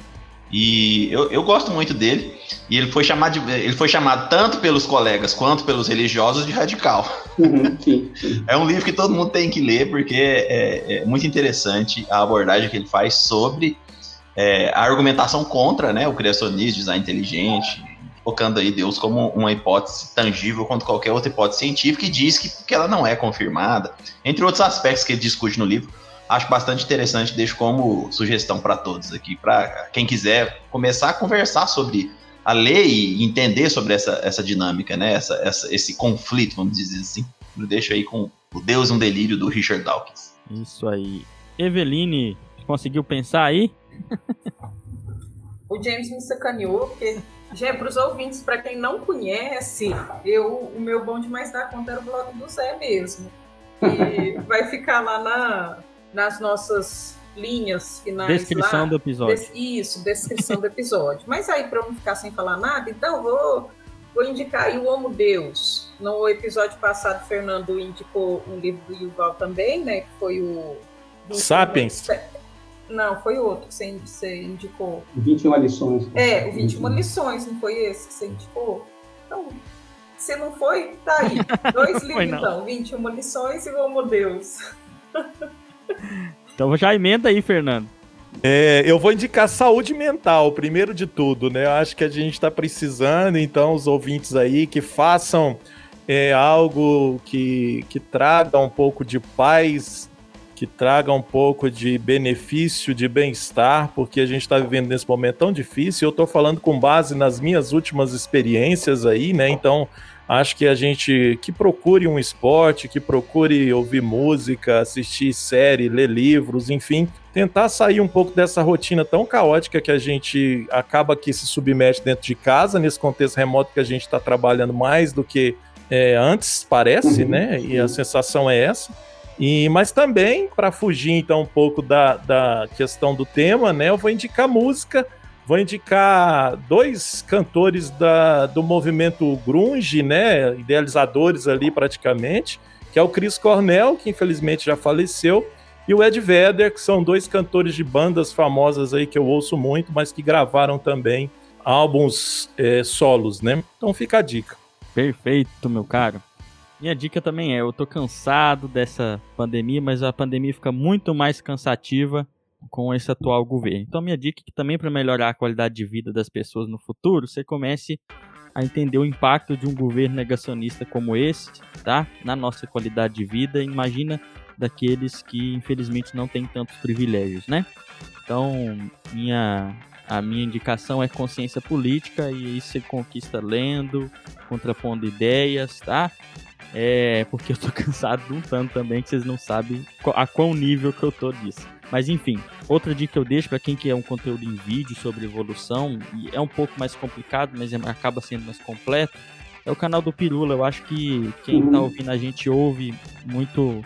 E eu gosto muito dele. E ele foi chamado tanto pelos colegas quanto pelos religiosos de radical. Uhum, sim. É um livro que todo mundo tem que ler, porque é muito interessante a abordagem que ele faz sobre a argumentação contra, né, o criacionismo, design inteligente, colocando aí Deus como uma hipótese tangível quanto qualquer outra hipótese científica, e diz que porque ela não é confirmada, entre outros aspectos que ele discute no livro. Acho bastante interessante, deixo como sugestão para todos aqui, para quem quiser começar a conversar sobre a lei e entender sobre essa dinâmica, né? Esse conflito, vamos dizer assim. Eu deixo aí com o Deus no Delírio, do Richard Dawkins. Isso aí. Eveline, conseguiu pensar aí? O James me sacaneou, porque, já para os ouvintes, para quem não conhece, o meu bom demais da conta era o blog do Zé mesmo. E vai ficar lá nas nossas linhas finais. Descrição lá do episódio. Isso, descrição do episódio. Mas aí, para eu não ficar sem falar nada, então vou indicar aí o Homo Deus. No episódio passado, o Fernando indicou um livro do Yuval também, né? Que foi o... Sapiens? Não, foi outro que você indicou. 21 Lições. É, o 21 Lições, não foi esse que você indicou? Então, se não foi, tá aí. Dois livros, então. 21 Lições e o Homo Deus. Então já emenda aí, Fernando. Eu vou indicar saúde mental, primeiro de tudo, né? Eu acho que a gente está precisando, então, os ouvintes aí que façam algo que traga um pouco de paz, que traga um pouco de benefício, de bem-estar, porque a gente está vivendo nesse momento tão difícil. Eu estou falando com base nas minhas últimas experiências aí, né? Então, acho que a gente que procure um esporte, que procure ouvir música, assistir série, ler livros, enfim, tentar sair um pouco dessa rotina tão caótica que a gente acaba que se submete dentro de casa, nesse contexto remoto que a gente está trabalhando mais do que antes, parece, né? E a sensação é essa. Mas também, para fugir então um pouco da questão do tema, né, eu vou indicar música. Vou indicar dois cantores do movimento grunge, né, idealizadores ali praticamente, que é o Chris Cornell, que infelizmente já faleceu, e o Ed Vedder, que são dois cantores de bandas famosas aí que eu ouço muito, mas que gravaram também álbuns solos, né? Então fica a dica. Perfeito, meu caro. Minha dica também eu tô cansado dessa pandemia, mas a pandemia fica muito mais cansativa com esse atual governo. Então, minha dica é que também para melhorar a qualidade de vida das pessoas no futuro, você comece a entender o impacto de um governo negacionista como esse, tá? Na nossa qualidade de vida. Imagina daqueles que, infelizmente, não têm tantos privilégios, né? Então, a minha indicação é consciência política, e isso você conquista lendo, contrapondo ideias, tá? Porque eu tô cansado de um tanto também, que vocês não sabem a qual nível que eu tô disso. Mas enfim, outra dica que eu deixo para quem quer um conteúdo em vídeo sobre evolução, e é um pouco mais complicado, mas acaba sendo mais completo, é o canal do Pirula. Eu acho que quem tá ouvindo a gente ouve muito,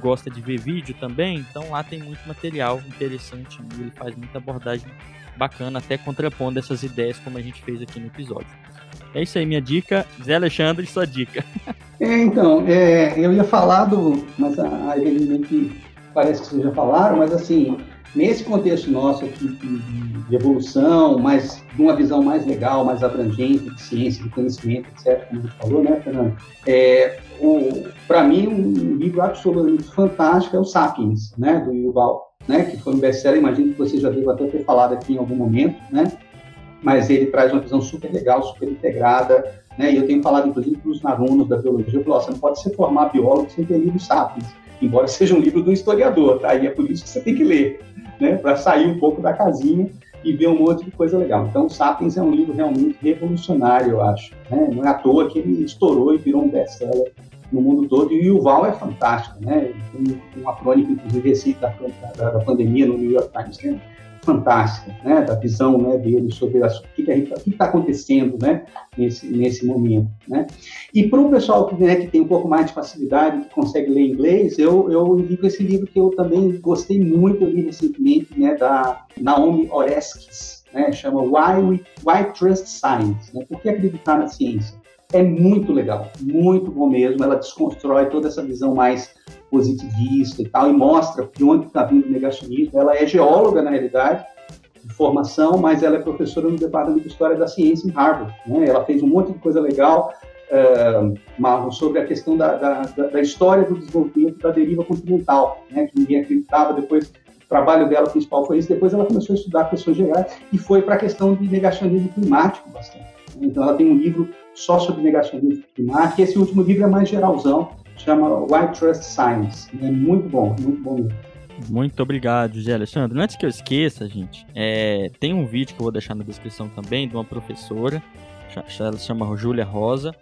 gosta de ver vídeo também, então lá tem muito material interessante, e ele faz muita abordagem bacana, até contrapondo essas ideias como a gente fez aqui no episódio. É isso aí, minha dica. Zé Alexandre, sua dica. Eu ia falar mas a Eveline que... parece que vocês já falaram, mas assim, nesse contexto nosso aqui de evolução, mas de uma visão mais legal, mais abrangente de ciência, de conhecimento, etc., como você falou, né, Fernando? Para mim, um livro absolutamente fantástico é o Sapiens, né, do Yuval, né, que foi um best-seller, imagino que você já viu até ter falado aqui em algum momento, né? Mas ele traz uma visão super legal, super integrada, né? E eu tenho falado, inclusive, para os alunos da biologia, eu falo, você não pode se formar biólogo sem ter lido Sapiens, embora seja um livro do historiador, tá? E é por isso que você tem que ler, né? Para sair um pouco da casinha e ver um monte de coisa legal. Então, Sapiens é um livro realmente revolucionário, eu acho, né? Não é à toa que ele estourou e virou um best-seller no mundo todo, e o Yuval é fantástico, né? Tem uma crônica, inclusive, recente da pandemia no New York Times, né? Fantástica, né? Da visão, né, dele sobre o que está acontecendo, né, nesse momento, né? E para o pessoal que tem um pouco mais de facilidade, que consegue ler inglês, eu indico esse livro que eu também gostei muito, eu li recentemente, né, da Naomi Oreskes, né, chama Why Trust Science, né? Por que acreditar na ciência? É muito legal, muito bom mesmo, ela desconstrói toda essa visão mais positivista e tal, e mostra de onde está vindo o negacionismo. Ela é geóloga, na realidade, de formação, mas ela é professora no Departamento de História da Ciência em Harvard, né? Ela fez um monte de coisa legal, sobre a questão da história do desenvolvimento da deriva continental, né? Que ninguém acreditava, depois o trabalho dela principal foi isso, depois ela começou a estudar questões gerais e foi para a questão de negacionismo climático bastante. Então ela tem um livro só sobre negacionismo climático, e esse último livro é mais geralzão, chama Why Trust Science. É muito bom, muito bom mesmo. Muito obrigado, José Alexandre. Antes que eu esqueça, gente, tem um vídeo que eu vou deixar na descrição também, de uma professora, ela se chama Júlia Rosa,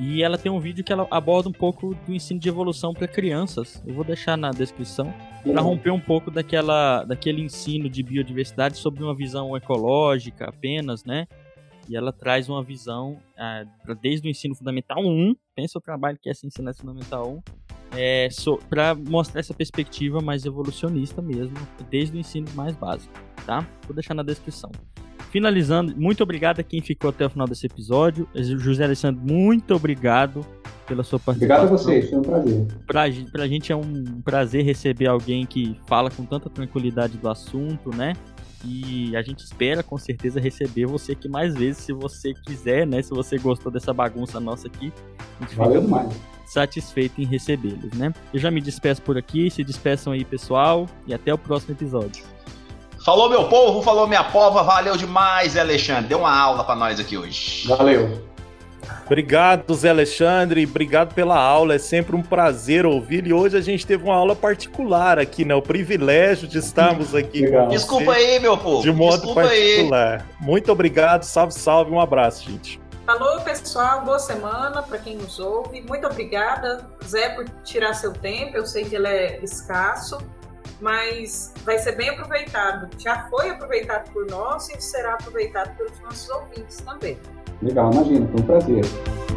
e ela tem um vídeo que ela aborda um pouco do ensino de evolução para crianças. Eu vou deixar na descrição para romper um pouco daquele ensino de biodiversidade sobre uma visão ecológica apenas, né? E ela traz uma visão desde o ensino fundamental 1, pensa o trabalho que é esse ensino fundamental 1, para mostrar essa perspectiva mais evolucionista mesmo, desde o ensino mais básico, tá? Vou deixar na descrição. Finalizando, muito obrigado a quem ficou até o final desse episódio. José Alexandre, muito obrigado pela sua participação. Obrigado a vocês, foi um prazer. Pra gente é um prazer receber alguém que fala com tanta tranquilidade do assunto, né? E a gente espera, com certeza, receber você aqui mais vezes, se você quiser, né? Se você gostou dessa bagunça nossa aqui, a gente fica muito satisfeito em recebê-los, né? Eu já me despeço por aqui, se despeçam aí, pessoal, e até o próximo episódio. Falou, meu povo, falou, minha pova, valeu demais, Zé Alexandre, deu uma aula pra nós aqui hoje. Valeu. Obrigado, Zé Alexandre, obrigado pela aula, é sempre um prazer ouvir, e hoje a gente teve uma aula particular aqui, né, o privilégio de estarmos aqui com você. Desculpa aí, meu povo, de modo desculpa particular. Aí. Muito obrigado, salve, salve, um abraço, gente. Alô, pessoal, boa semana para quem nos ouve, muito obrigada, Zé, por tirar seu tempo, eu sei que ele é escasso, mas vai ser bem aproveitado, já foi aproveitado por nós e será aproveitado pelos nossos ouvintes também. Legal, imagina, foi um prazer.